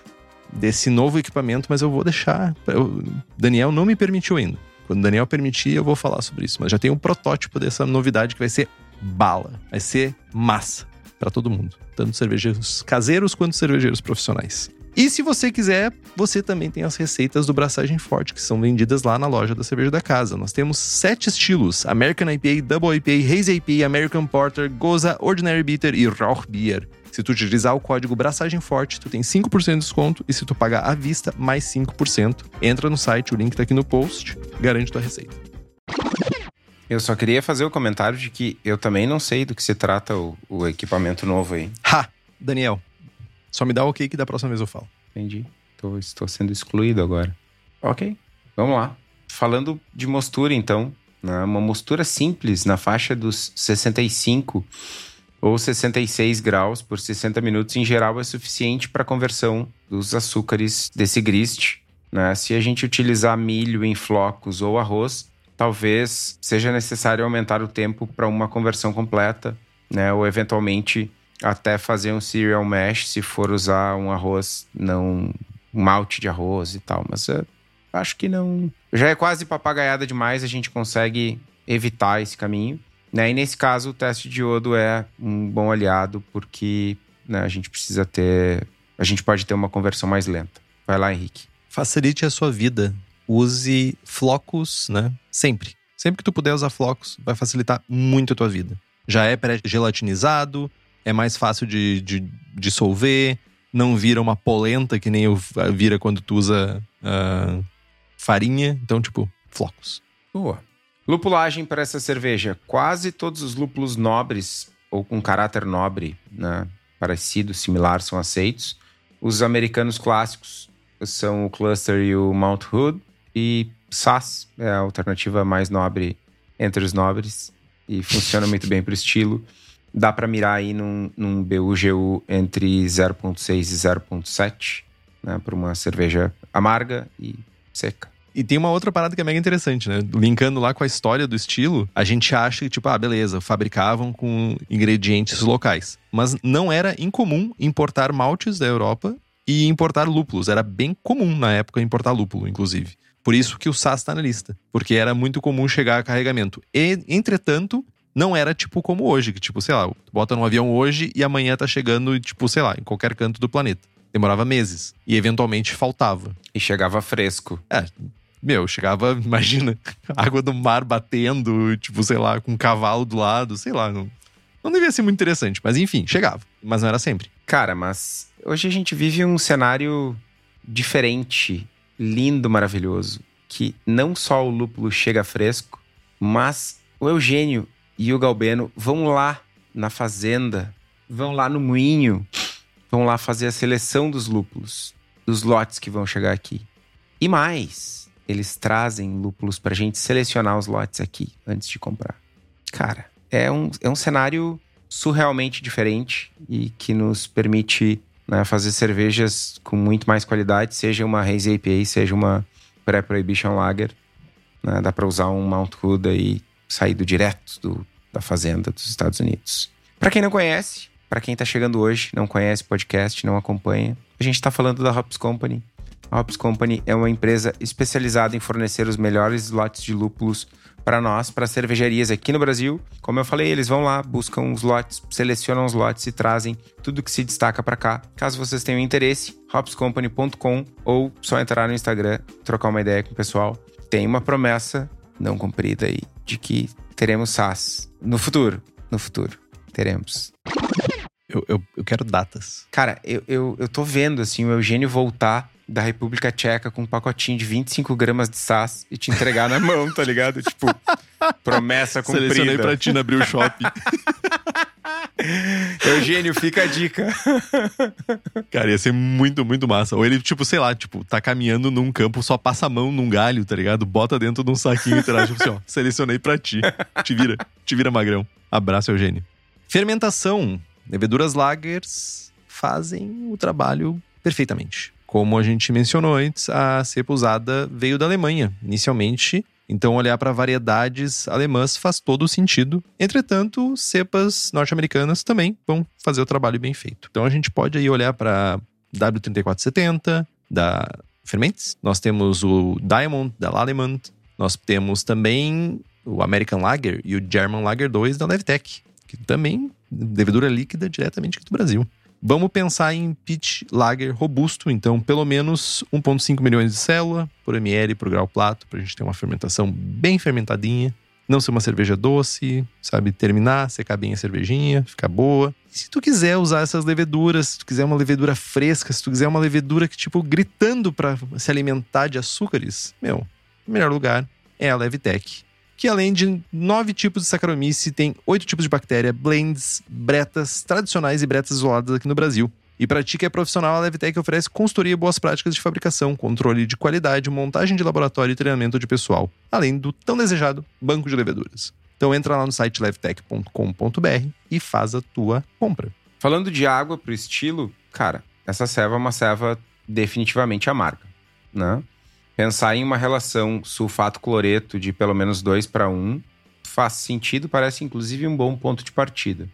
desse novo equipamento, mas eu vou deixar... O Daniel não me permitiu ainda. Quando o Daniel permitir, eu vou falar sobre isso. Mas já tem um protótipo dessa novidade que vai ser bala. Vai ser massa para todo mundo. Tanto cervejeiros caseiros quanto cervejeiros profissionais. E se você quiser, você também tem as receitas do Braçagem Forte, que são vendidas lá na loja da Cerveja da Casa. Nós temos sete estilos. American I P A, Double I P A, Hazy I P A, American Porter, Goza, Ordinary Bitter e Rauch Beer. Se tu utilizar o código Braçagem Forte, tu tem cinco por cento de desconto. E se tu pagar à vista, mais cinco por cento. Entra no site, o link tá aqui no post. Garante tua receita. Eu só queria fazer o comentário de que eu também não sei do que se trata o, o equipamento novo aí. Ha! Daniel, só me dá o ok que da próxima vez eu falo. Entendi. Tô, estou sendo excluído agora. Ok, vamos lá. Falando de mostura, então. Né? Uma mostura simples, na faixa dos sessenta e cinco... ou sessenta e seis graus por sessenta minutos, em geral, é suficiente para a conversão dos açúcares desse grist. Né? Se a gente utilizar milho em flocos ou arroz, talvez seja necessário aumentar o tempo para uma conversão completa, né? Ou eventualmente até fazer um cereal mash, se for usar um arroz, não um malte de arroz e tal. Mas eu acho que não... Já é quase papagaiada demais, a gente consegue evitar esse caminho. Né? E nesse caso, o teste de iodo é um bom aliado, porque né, a gente precisa ter... A gente pode ter uma conversão mais lenta. Vai lá, Henrique. Facilite a sua vida. Use flocos, né? Sempre. Sempre que tu puder usar flocos, vai facilitar muito a tua vida. Já é pré-gelatinizado, é mais fácil de, de, de dissolver, não vira uma polenta, que nem eu, vira quando tu usa uh, farinha. Então, tipo, flocos. Boa. Lupulagem para essa cerveja. Quase todos os lúpulos nobres, ou com caráter nobre, né, parecido, similar, são aceitos. Os americanos clássicos são o Cluster e o Mount Hood. E Sass é a alternativa mais nobre entre os nobres. E funciona muito bem para o estilo. Dá para mirar aí num, num B U G U entre zero vírgula seis e zero vírgula sete, né, para uma cerveja amarga e seca. E tem uma outra parada que é mega interessante, né? Linkando lá com a história do estilo, a gente acha que, tipo, ah, beleza, fabricavam com ingredientes locais. Mas não era incomum importar maltes da Europa e importar lúpulos. Era bem comum, na época, importar lúpulo, inclusive. Por isso que o Sass tá na lista. Porque era muito comum chegar a carregamento. E, entretanto, não era, tipo, como hoje. Que, tipo, sei lá, bota num avião hoje e amanhã tá chegando, tipo, sei lá, em qualquer canto do planeta. Demorava meses. E, eventualmente, faltava. E chegava fresco. É... Meu, chegava, imagina, água do mar batendo, tipo, sei lá, com um cavalo do lado, sei lá. Não, não devia ser muito interessante, mas enfim, chegava. Mas não era sempre. Cara, mas hoje a gente vive um cenário diferente, lindo, maravilhoso. Que não só o lúpulo chega fresco, mas o Eugênio e o Galbeno vão lá na fazenda, vão lá no moinho, vão lá fazer a seleção dos lúpulos, dos lotes que vão chegar aqui. E mais... eles trazem lúpulos pra gente selecionar os lotes aqui antes de comprar. Cara, é um, é um cenário surrealmente diferente e que nos permite, né, fazer cervejas com muito mais qualidade, seja uma Hazy I P A, seja uma Pre-Prohibition Lager, né? Dá pra usar um Mount Hood aí saído direto do, da fazenda dos Estados Unidos. Pra quem não conhece, pra quem tá chegando hoje, não conhece o podcast, não acompanha, a gente tá falando da Hops Company. A Hops Company é uma empresa especializada em fornecer os melhores lotes de lúpulos para nós, para cervejarias aqui no Brasil. Como eu falei, eles vão lá, buscam os lotes, selecionam os lotes e trazem tudo que se destaca para cá. Caso vocês tenham interesse, hops company ponto com ou só entrar no Instagram, trocar uma ideia com o pessoal. Tem uma promessa não cumprida aí de que teremos Sass no futuro. No futuro, teremos. Eu, eu, eu quero datas. Cara, eu, eu, eu tô vendo assim, o Eugênio voltar da República Tcheca com um pacotinho de vinte e cinco gramas de Sass e te entregar na mão, tá ligado? Tipo, promessa cumprida. Selecionei pra ti na Abril Shopping. Eugênio, fica a dica. Cara, ia ser muito, muito massa. Ou ele, tipo, sei lá, tipo, tá caminhando num campo, só passa a mão num galho, tá ligado? Bota dentro de um saquinho e traz, tipo assim, ó, selecionei pra ti. Te vira, te vira magrão. Abraço, Eugênio. Fermentação. Leveduras lagers fazem o trabalho perfeitamente. Como a gente mencionou antes, a cepa usada veio da Alemanha, inicialmente. Então, olhar para variedades alemãs faz todo o sentido. Entretanto, cepas norte-americanas também vão fazer o trabalho bem feito. Então, a gente pode aí olhar para W trinta e quatro setenta, da Fermentes. Nós temos o Diamond, da Lallemand. Nós temos também o American Lager e o German Lager dois, da Levtech. Que também, levedura líquida diretamente aqui do Brasil. Vamos pensar em pitch lager robusto, então pelo menos um vírgula cinco milhões de célula por ml por grau plato, pra gente ter uma fermentação bem fermentadinha, não ser uma cerveja doce, sabe, terminar, secar bem a cervejinha, ficar boa. E se tu quiser usar essas leveduras, se tu quiser uma levedura fresca, se tu quiser uma levedura que tipo gritando pra se alimentar de açúcares, meu, o melhor lugar é a Levtech. Que além de nove tipos de Saccharomyces, tem oito tipos de bactéria, blends, bretas tradicionais e bretas isoladas aqui no Brasil. E para ti que é profissional, a Levtech oferece consultoria e boas práticas de fabricação, controle de qualidade, montagem de laboratório e treinamento de pessoal. Além do tão desejado banco de leveduras. Então entra lá no site levtech ponto com ponto b r e faz a tua compra. Falando de água pro estilo, cara, essa ceva é uma ceva definitivamente amarga, né? Pensar em uma relação sulfato-cloreto de pelo menos dois para um faz sentido, parece inclusive um bom ponto de partida,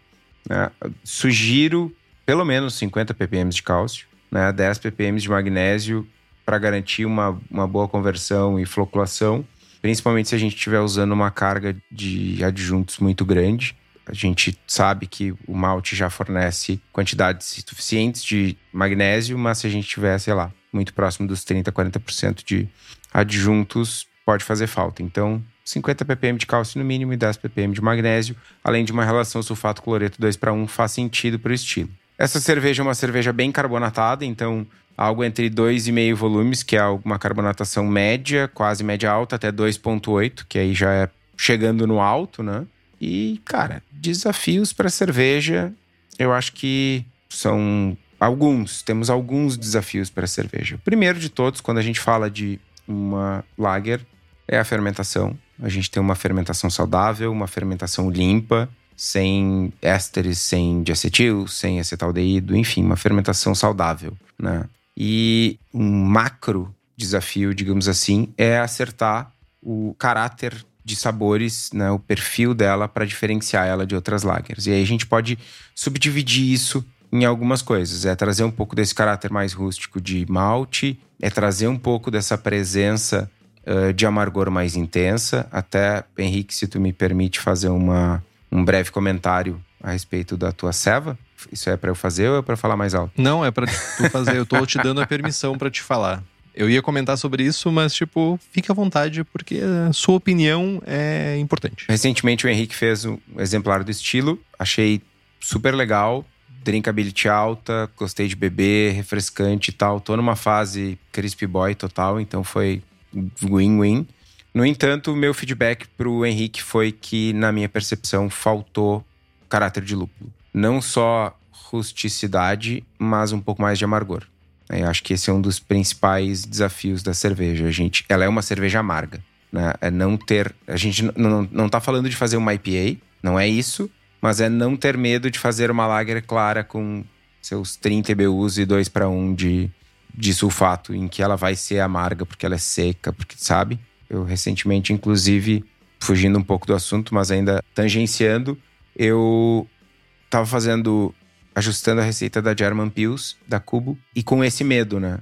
né? Sugiro pelo menos cinquenta ppm de cálcio, né? dez ppm de magnésio para garantir uma, uma boa conversão e floculação, principalmente se a gente estiver usando uma carga de adjuntos muito grande. A gente sabe que o malte já fornece quantidades suficientes de magnésio, mas se a gente tiver, sei lá, muito próximo dos trinta, quarenta por cento de adjuntos, pode fazer falta. Então, cinquenta ppm de cálcio no mínimo e dez ppm de magnésio, além de uma relação sulfato-cloreto dois para um, faz sentido para o estilo. Essa cerveja é uma cerveja bem carbonatada, então algo entre dois vírgula cinco volumes, que é uma carbonatação média, quase média alta, até dois vírgula oito, que aí já é chegando no alto, né? E, cara, desafios para cerveja, eu acho que são alguns. Temos alguns desafios para cerveja. O primeiro de todos, quando a gente fala de uma lager, é a fermentação. A gente tem uma fermentação saudável, uma fermentação limpa, sem ésteres, sem diacetil, sem acetaldeído, enfim, uma fermentação saudável, né? E um macro desafio, digamos assim, é acertar o caráter de sabores, né, o perfil dela para diferenciar ela de outras lagers. E aí a gente pode subdividir isso em algumas coisas. É trazer um pouco desse caráter mais rústico de malte, é trazer um pouco dessa presença uh, de amargor mais intensa. Até, Henrique, se tu me permite fazer uma, um breve comentário a respeito da tua ceva. Isso é para eu fazer ou é para falar mais alto? Não, é para tu fazer. Eu tô te dando a permissão para te falar. Eu ia comentar sobre isso, mas, tipo, fique à vontade, porque a sua opinião é importante. Recentemente, o Henrique fez um exemplar do estilo. Achei super legal. Drinkability alta, gostei de beber, refrescante e tal. Tô numa fase crisp boy total, então foi win-win. No entanto, o meu feedback pro Henrique foi que, na minha percepção, faltou caráter de lúpulo. Não só rusticidade, mas um pouco mais de amargor. Eu acho que esse é um dos principais desafios da cerveja. A gente, ela é uma cerveja amarga, né? É não ter... A gente não, não, não tá falando de fazer uma I P A, não é isso. Mas é não ter medo de fazer uma lager clara com seus trinta I B Us e dois para um de, de sulfato, em que ela vai ser amarga porque ela é seca, porque, sabe? Eu recentemente, inclusive, fugindo um pouco do assunto, mas ainda tangenciando, eu tava fazendo... ajustando a receita da German Pils, da Cubo, e com esse medo, né?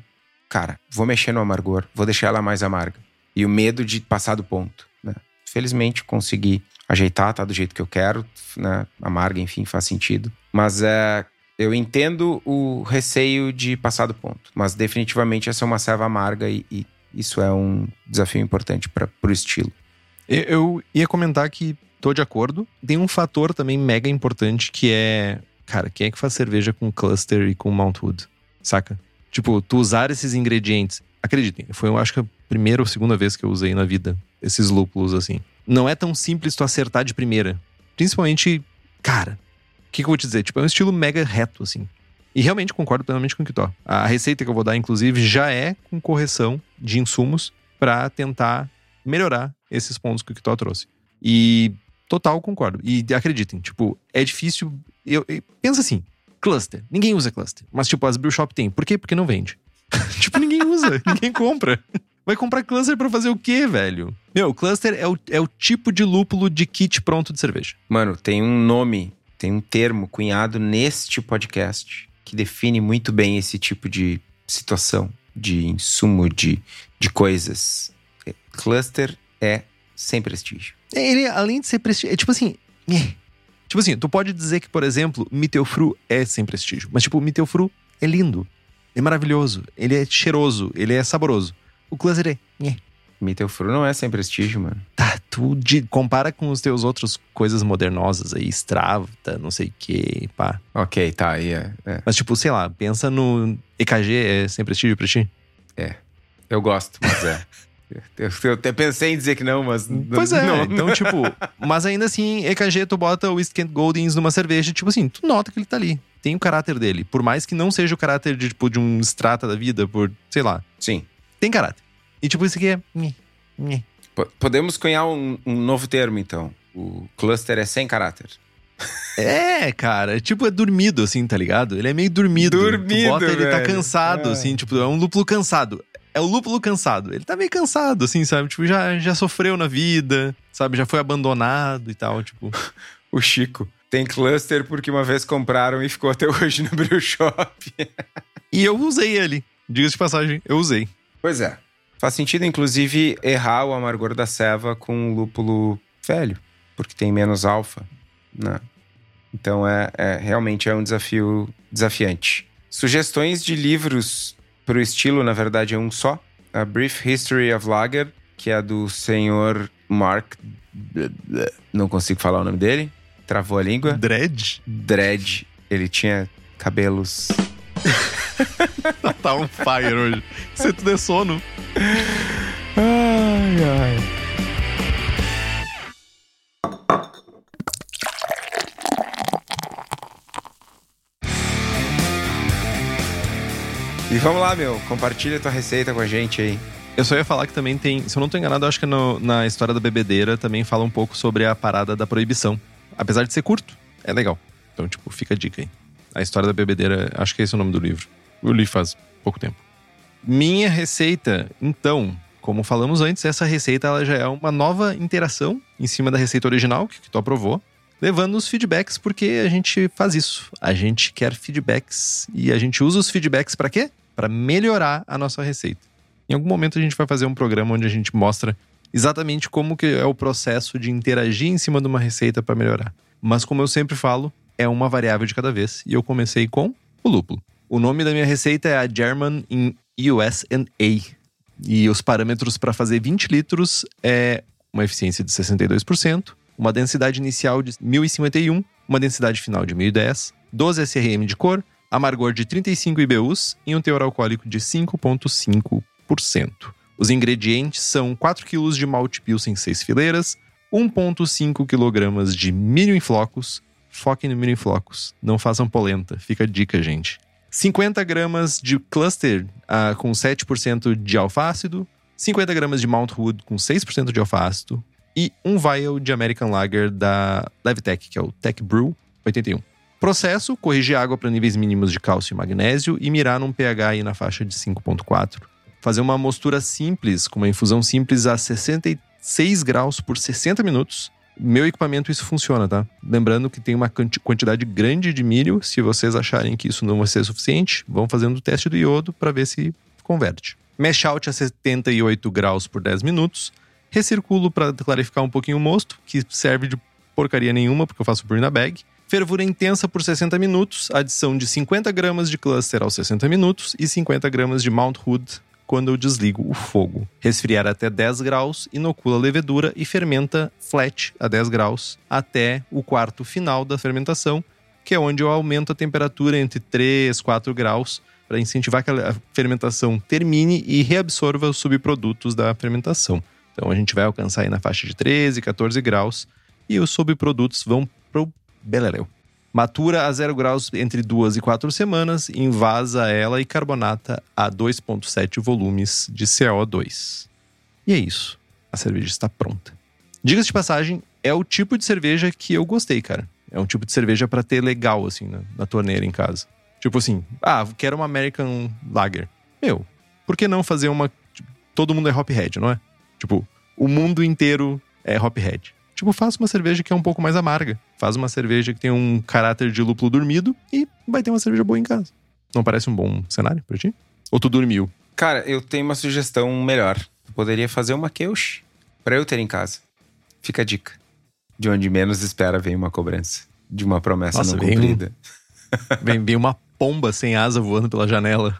Cara, vou mexer no amargor, vou deixar ela mais amarga. E o medo de passar do ponto, né? Felizmente, consegui ajeitar, tá do jeito que eu quero, né? Amarga, enfim, faz sentido. Mas é, eu entendo o receio de passar do ponto. Mas definitivamente essa é uma serva amarga e, e isso é um desafio importante para pro estilo. Eu, eu ia comentar que tô de acordo. Tem um fator também mega importante que é... Cara, quem é que faz cerveja com cluster e com Mount Hood? Saca? Tipo, tu usar esses ingredientes... Acreditem, foi eu acho que a primeira ou segunda vez que eu usei na vida esses lúpulos, assim. Não é tão simples tu acertar de primeira. Principalmente, cara... O que, que eu vou te dizer? Tipo, é um estilo mega reto, assim. E realmente concordo plenamente com o que tu... A receita que eu vou dar, inclusive, já é com correção de insumos pra tentar melhorar esses pontos que o Kitó trouxe. E... Total, concordo. E acreditem, tipo, é difícil... Eu, eu, pensa assim, cluster. Ninguém usa cluster. Mas, tipo, as brew shop tem. Por quê? Porque não vende. Tipo, ninguém usa. Ninguém compra. Vai comprar cluster pra fazer o quê, velho? Meu, cluster é o, é o tipo de lúpulo de kit pronto de cerveja. Mano, tem um nome, tem um termo cunhado neste podcast que define muito bem esse tipo de situação, de insumo, de, de coisas. Cluster é sem prestígio. Ele, além de ser prestígio, é tipo assim... É. Tipo assim, tu pode dizer que, por exemplo, Mittelfru é sem prestígio. Mas tipo, o Mittelfru é lindo. É maravilhoso. Ele é cheiroso. Ele é saboroso. O Cluster é... é. Mittelfru não é sem prestígio, mano. Tá, tu de, compara com os teus outros coisas modernosas aí. Strava, não sei o que, pá. Ok, tá, aí yeah, é... Yeah. Mas tipo, sei lá, pensa no... E K G é sem prestígio pra ti? É. Eu gosto, mas é... Eu até pensei em dizer que não, mas... Pois é, não. Então tipo... Mas ainda assim, E K G, tu bota o East Kent Goldings numa cerveja, tipo assim, tu nota que ele tá ali. Tem o caráter dele. Por mais que não seja o caráter de, tipo, de um strata da vida, por... Sei lá. Sim. Tem caráter. E tipo, isso aqui é... Podemos cunhar um, um novo termo, então. O cluster é sem caráter. É, cara. Tipo, é dormido, assim, tá ligado? Ele é meio dormido. Dormido, tu bota, velho. Ele tá cansado, é. Assim, tipo, é um lúpulo cansado. É o lúpulo cansado. Ele tá meio cansado, assim, sabe? Tipo, já, já sofreu na vida, sabe? Já foi abandonado e tal, tipo... O Chico tem cluster porque uma vez compraram e ficou até hoje no brew shop. E eu usei ele. Diga-se de passagem, eu usei. Pois é. Faz sentido, inclusive, errar o amargor da ceva com um lúpulo velho, porque tem menos alfa, né? Então, é, é, realmente é um desafio desafiante. Sugestões de livros... Para o estilo, na verdade, é um só. A Brief History of Lager, que é do senhor Mark... Não consigo falar o nome dele. Travou a língua. Dredd? Dredd. Ele tinha cabelos... Tá on fire hoje. Você tudo é sono. Ai, ai. E vamos lá, meu. Compartilha tua receita com a gente aí. Eu só ia falar que também tem... Se eu não tô enganado, eu acho que no, na história da bebedeira também fala um pouco sobre a parada da proibição. Apesar de ser curto, é legal. Então, tipo, fica a dica aí. A história da bebedeira, acho que esse é o nome do livro. Eu li faz pouco tempo. Minha receita, então... Como falamos antes, essa receita ela já é uma nova interação em cima da receita original, que tu aprovou. Levando os feedbacks, porque a gente faz isso. A gente quer feedbacks e a gente usa os feedbacks pra quê? Pra melhorar a nossa receita. Em algum momento a gente vai fazer um programa onde a gente mostra exatamente como que é o processo de interagir em cima de uma receita pra melhorar. Mas como eu sempre falo, é uma variável de cada vez. E eu comecei com o lúpulo. O nome da minha receita é a German in U S A. E os parâmetros pra fazer vinte litros é uma eficiência de sessenta e dois por cento. Uma densidade inicial de mil e cinquenta e um, uma densidade final de mil e dez, doze S R M de cor, amargor de trinta e cinco I B Us e um teor alcoólico de cinco vírgula cinco por cento. Os ingredientes são quatro quilos de malte pilsen seis fileiras, um vírgula cinco quilos de milho em flocos. Foquem no milho em flocos, não façam polenta, fica a dica, gente. cinquenta gramas de Cluster uh, com sete por cento de alfácido, cinquenta gramas de Mount Hood com seis por cento de alfácido e um vial de American Lager da Levtech, que é o Tech Brew oitenta e um. Processo: corrigir água para níveis mínimos de cálcio e magnésio e mirar num pH aí na faixa de cinco ponto quatro. Fazer uma mostura simples, com uma infusão simples a sessenta e seis graus por sessenta minutos. Meu equipamento, isso funciona, tá? Lembrando que tem uma quantidade grande de milho. Se vocês acharem que isso não vai ser suficiente, vão fazendo o teste do iodo para ver se converte. Mash out a setenta e oito graus por dez minutos. Recirculo para clarificar um pouquinho o mosto, que serve de porcaria nenhuma, porque eu faço burn na bag. Fervura intensa por sessenta minutos. Adição de cinquenta gramas de Cluster aos sessenta minutos e cinquenta gramas de Mount Hood quando eu desligo o fogo. Resfriar até dez graus, inocula a levedura e fermenta flat a dez graus até o quarto final da fermentação, que é onde eu aumento a temperatura entre três e quatro graus para incentivar que a fermentação termine e reabsorva os subprodutos da fermentação. Então a gente vai alcançar aí na faixa de treze, catorze graus e os subprodutos vão pro beleléu. Matura a zero graus entre duas e quatro semanas, envasa ela e carbonata a dois vírgula sete volumes de C O dois. E é isso. A cerveja está pronta. Diga-se de passagem, é o tipo de cerveja que eu gostei, cara. É um tipo de cerveja pra ter legal, assim, na, na torneira em casa. Tipo assim, ah, quero uma American Lager. Meu, por que não fazer uma... Tipo, todo mundo é hophead, não é? Tipo, o mundo inteiro é hophead. Tipo, faça uma cerveja que é um pouco mais amarga. Faz uma cerveja que tem um caráter de lúpulo dormido e vai ter uma cerveja boa em casa. Não parece um bom cenário pra ti? Ou tu dormiu? Cara, eu tenho uma sugestão melhor. Eu poderia fazer uma Kölsch pra eu ter em casa. Fica a dica. De onde menos espera vem uma cobrança. De uma promessa Nossa, não vem cumprida. Um... vem, vem uma pomba sem asa voando pela janela.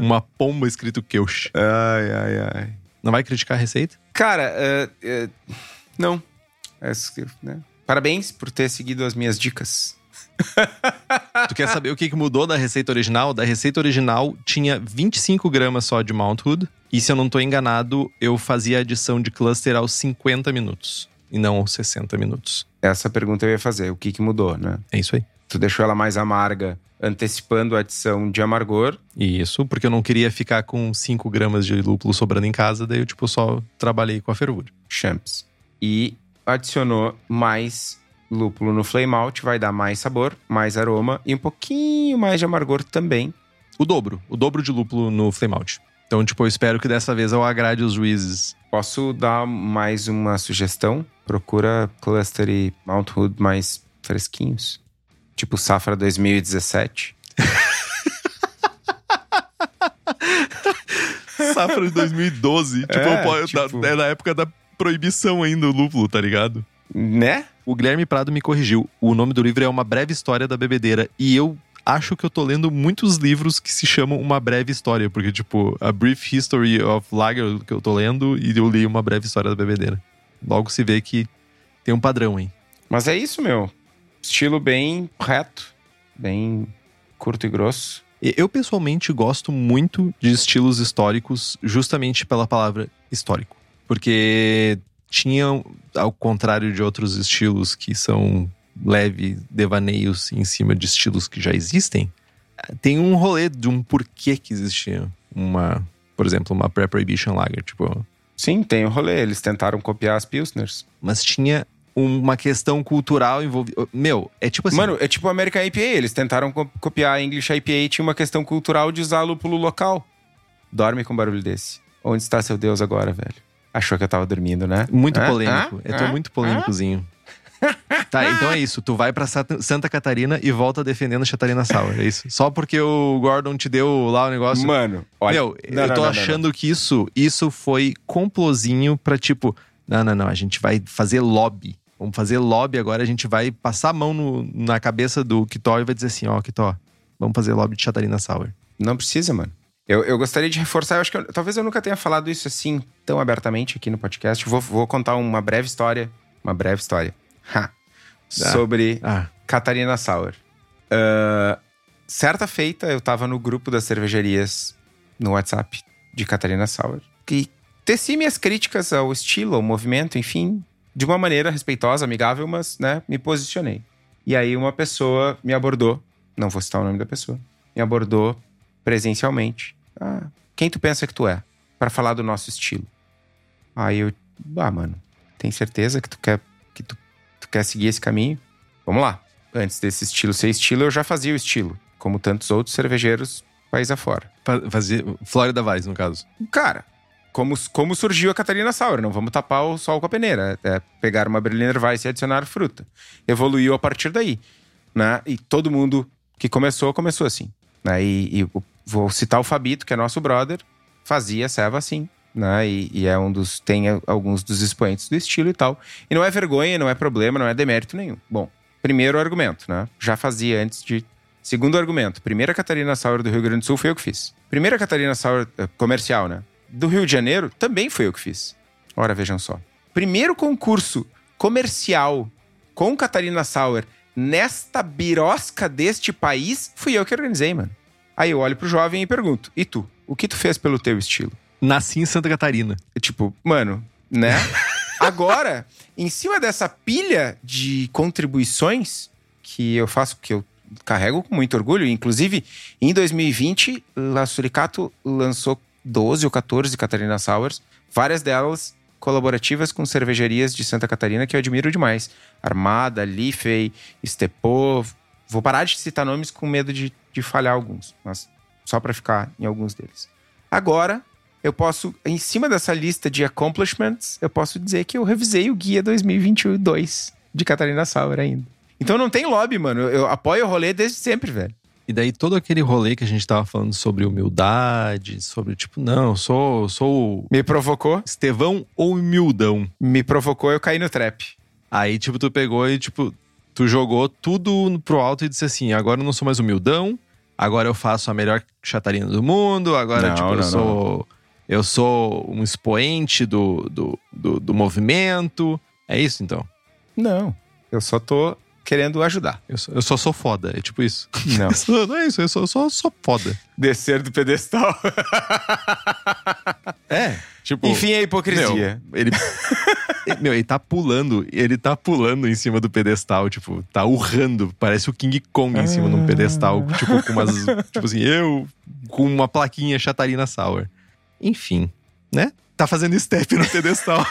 Uma pomba escrito Kölsch. Ai, ai, ai. Não vai criticar a receita? Cara, uh, uh, não. É, né? Parabéns por ter seguido as minhas dicas. Tu quer saber o que mudou da receita original? Da receita original tinha vinte e cinco gramas só de Mount Hood. E se eu não tô enganado, eu fazia a adição de Cluster aos cinquenta minutos. E não aos sessenta minutos. Essa pergunta eu ia fazer. O que que mudou, né? É isso aí. Tu deixou ela mais amarga, antecipando a adição de amargor. Isso, porque eu não queria ficar com cinco gramas de lúpulo sobrando em casa. Daí eu tipo só trabalhei com a fervura. Champs. E... adicionou mais lúpulo no flame out, vai dar mais sabor, mais aroma e um pouquinho mais de amargor também. O dobro, o dobro de lúpulo no flame out. Então, tipo, eu espero que dessa vez eu agrade os juízes. Posso dar mais uma sugestão? Procura Cluster e Mount Hood mais fresquinhos. Tipo Safra dois mil e dezessete. Safra de dois mil e doze. Tipo, é, eu, tipo... Da, é na época da proibição ainda o lúpulo, tá ligado? Né? O Guilherme Prado me corrigiu. O nome do livro é Uma Breve História da Bebedeira. E eu acho que eu tô lendo muitos livros que se chamam Uma Breve História. Porque, tipo, A Brief History of Lager que eu tô lendo e eu li Uma Breve História da Bebedeira. Logo se vê que tem um padrão, hein? Mas é isso, meu. Estilo bem reto. Bem curto e grosso. Eu, pessoalmente, gosto muito de estilos históricos justamente pela palavra histórico. Porque tinha, ao contrário de outros estilos que são leve devaneios em cima de estilos que já existem, tem um rolê de um porquê que existia uma, por exemplo, uma Pre-Prohibition Lager, tipo... Sim, tem um rolê, eles tentaram copiar as Pilsners. Mas tinha uma questão cultural envolvida... Meu, é tipo assim... Mano, é tipo a American I P A, eles tentaram copiar a English I P A e tinha uma questão cultural de usar lúpulo local. Dorme com um barulho desse. Onde está seu Deus agora, velho? Achou que eu tava dormindo, né? Muito ah, polêmico. Ah, eu tô ah, muito polêmicozinho. Ah. Tá, então é isso. Tu vai pra Santa Catarina e volta defendendo Catharina Sour. É isso. Só porque o Gordon te deu lá o negócio. Mano, olha. Meu, não, eu não, tô não, achando não, não. que isso, isso foi complozinho pra tipo. Não, não, não. A gente vai fazer lobby. Vamos fazer lobby agora. A gente vai passar a mão no, na cabeça do Kitó e vai dizer assim: ó, Kitó, vamos fazer lobby de Catharina Sour. Não precisa, mano. Eu, eu gostaria de reforçar, eu acho que eu, talvez eu nunca tenha falado isso assim, tão abertamente aqui no podcast. Vou, vou contar uma breve história, uma breve história, ha, sobre ah. Catharina Sour. Uh, certa feita, eu tava no grupo das cervejarias no WhatsApp de Catharina Sour. E teci minhas críticas ao estilo, ao movimento, enfim, de uma maneira respeitosa, amigável, mas né, me posicionei. E aí uma pessoa me abordou não vou citar o nome da pessoa, me abordou presencialmente. Ah, quem tu pensa que tu é? Pra falar do nosso estilo. Aí eu, ah, mano, tem certeza que tu quer, que tu, tu quer seguir esse caminho? Vamos lá. Antes desse estilo ser estilo, eu já fazia o estilo, como tantos outros cervejeiros país afora. Fazia Florida Vice, no caso. Cara, como, como surgiu a Catharina Sour, não vamos tapar o sol com a peneira. É pegar uma Berliner Weisse e adicionar fruta. Evoluiu a partir daí, né? E todo mundo que começou, começou assim, né? E, e vou citar o Fabito, que é nosso brother, fazia ceva assim, né? E, e é um dos, tem alguns dos expoentes do estilo e tal. E não é vergonha, não é problema, não é demérito nenhum. Bom, primeiro argumento, né? Já fazia antes de... Segundo argumento, primeira Catharina Sour do Rio Grande do Sul foi eu que fiz. Primeira Catharina Sour comercial, né? Do Rio de Janeiro, também foi eu que fiz. Ora, vejam só. Primeiro concurso comercial com Catharina Sour nesta birosca deste país, fui eu que organizei, mano. Aí eu olho pro jovem e pergunto, e tu? O que tu fez pelo teu estilo? Nasci em Santa Catarina. É tipo, mano, né? Agora, em cima dessa pilha de contribuições que eu faço, que eu carrego com muito orgulho. Inclusive, em dois mil e vinte, a Suricato lançou doze ou quatorze Catharina Sours, várias delas colaborativas com cervejarias de Santa Catarina que eu admiro demais. Armada, Liffey, Estepô. Vou parar de citar nomes com medo de, de falhar alguns, mas só para ficar em alguns deles. Agora, eu posso, em cima dessa lista de accomplishments, eu posso dizer que eu revisei o Guia dois mil e vinte e dois de Catharina Sour ainda. Então não tem lobby, mano. Eu apoio o rolê desde sempre, velho. E daí todo aquele rolê que a gente tava falando sobre humildade, sobre tipo, não, sou, sou... Me provocou? Estevão ou humildão? Me provocou, eu caí no trap. Aí tipo, tu pegou e tipo, tu jogou tudo pro alto e disse assim, agora eu não sou mais humildão, agora eu faço a melhor chatarina do mundo, agora não, tipo, não, eu sou... Não. Eu sou um expoente do, do, do, do movimento. É isso, então? Não, eu só tô... querendo ajudar. Eu só, eu só sou foda, é tipo isso. Não. Não, não é isso, eu só sou, sou foda. Descer do pedestal. É, tipo... Enfim, é hipocrisia. Meu, ele, meu, ele tá pulando, ele tá pulando em cima do pedestal, tipo, tá urrando, parece o King Kong em cima ah. de um pedestal, tipo, com umas... Tipo assim, eu com uma plaquinha Catharina Sour. Enfim, né? Tá fazendo step no pedestal.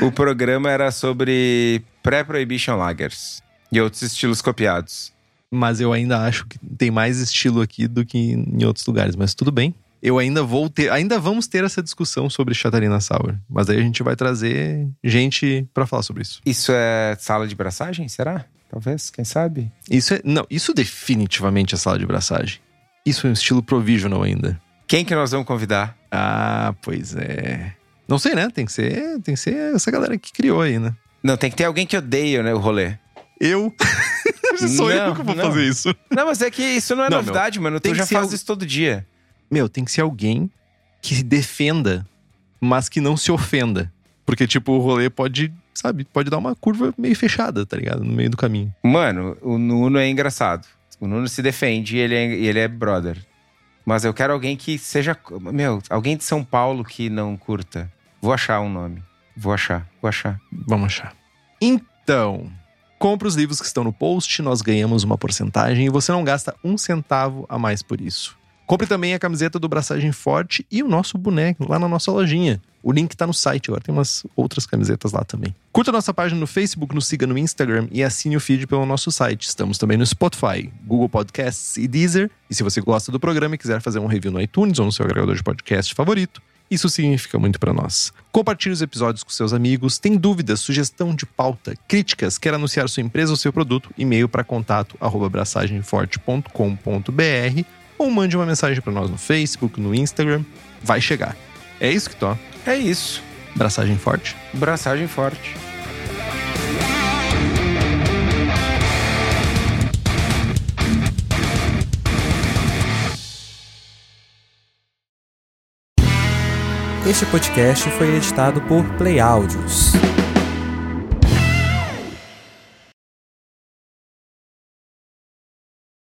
O programa era sobre Pre-Prohibition Lagers e outros estilos copiados. Mas eu ainda acho que tem mais estilo aqui do que em outros lugares, mas tudo bem. Eu ainda vou ter, ainda vamos ter essa discussão sobre Catharina Sour, mas aí a gente vai trazer gente pra falar sobre isso. Isso é sala de braçagem, será? Talvez, quem sabe? Isso é, não, isso definitivamente é sala de braçagem. Isso é um estilo provisional ainda. Quem que nós vamos convidar? Ah, pois é. Não sei, né? Tem que ser, tem que ser essa galera que criou aí, né? Não, tem que ter alguém que odeia, né, o rolê. Eu? Sou não, eu que vou não. fazer isso. Não, mas é que isso não é não, novidade, meu, mano. Tu já faz al... isso todo dia. Meu, tem que ser alguém que defenda, mas que não se ofenda. Porque, tipo, o rolê pode, sabe, pode dar uma curva meio fechada, tá ligado? No meio do caminho. Mano, o Nuno é engraçado. O Nuno se defende e ele é, ele é brother. Mas eu quero alguém que seja... Meu, alguém de São Paulo que não curta. Vou achar um nome. Vou achar, vou achar. Vamos achar. Então, compra os livros que estão no post. Nós ganhamos uma porcentagem e você não gasta um centavo a mais por isso. Compre também a camiseta do Braçagem Forte e o nosso boneco lá na nossa lojinha. O link tá no site agora. Tem umas outras camisetas lá também. Curta a nossa página no Facebook, nos siga no Instagram e assine o feed pelo nosso site. Estamos também no Spotify, Google Podcasts e Deezer. E se você gosta do programa e quiser fazer um review no iTunes ou no seu agregador de podcast favorito, isso significa muito pra nós. Compartilhe os episódios com seus amigos. Tem dúvidas, sugestão de pauta, críticas, quer anunciar sua empresa ou seu produto? E-mail para contato arroba braçagemforte ponto com ponto br ou mande uma mensagem para nós no Facebook, no Instagram. Vai chegar. É isso que tô. É isso. Braçagem forte. Braçagem forte. Este podcast foi editado por Play Áudios.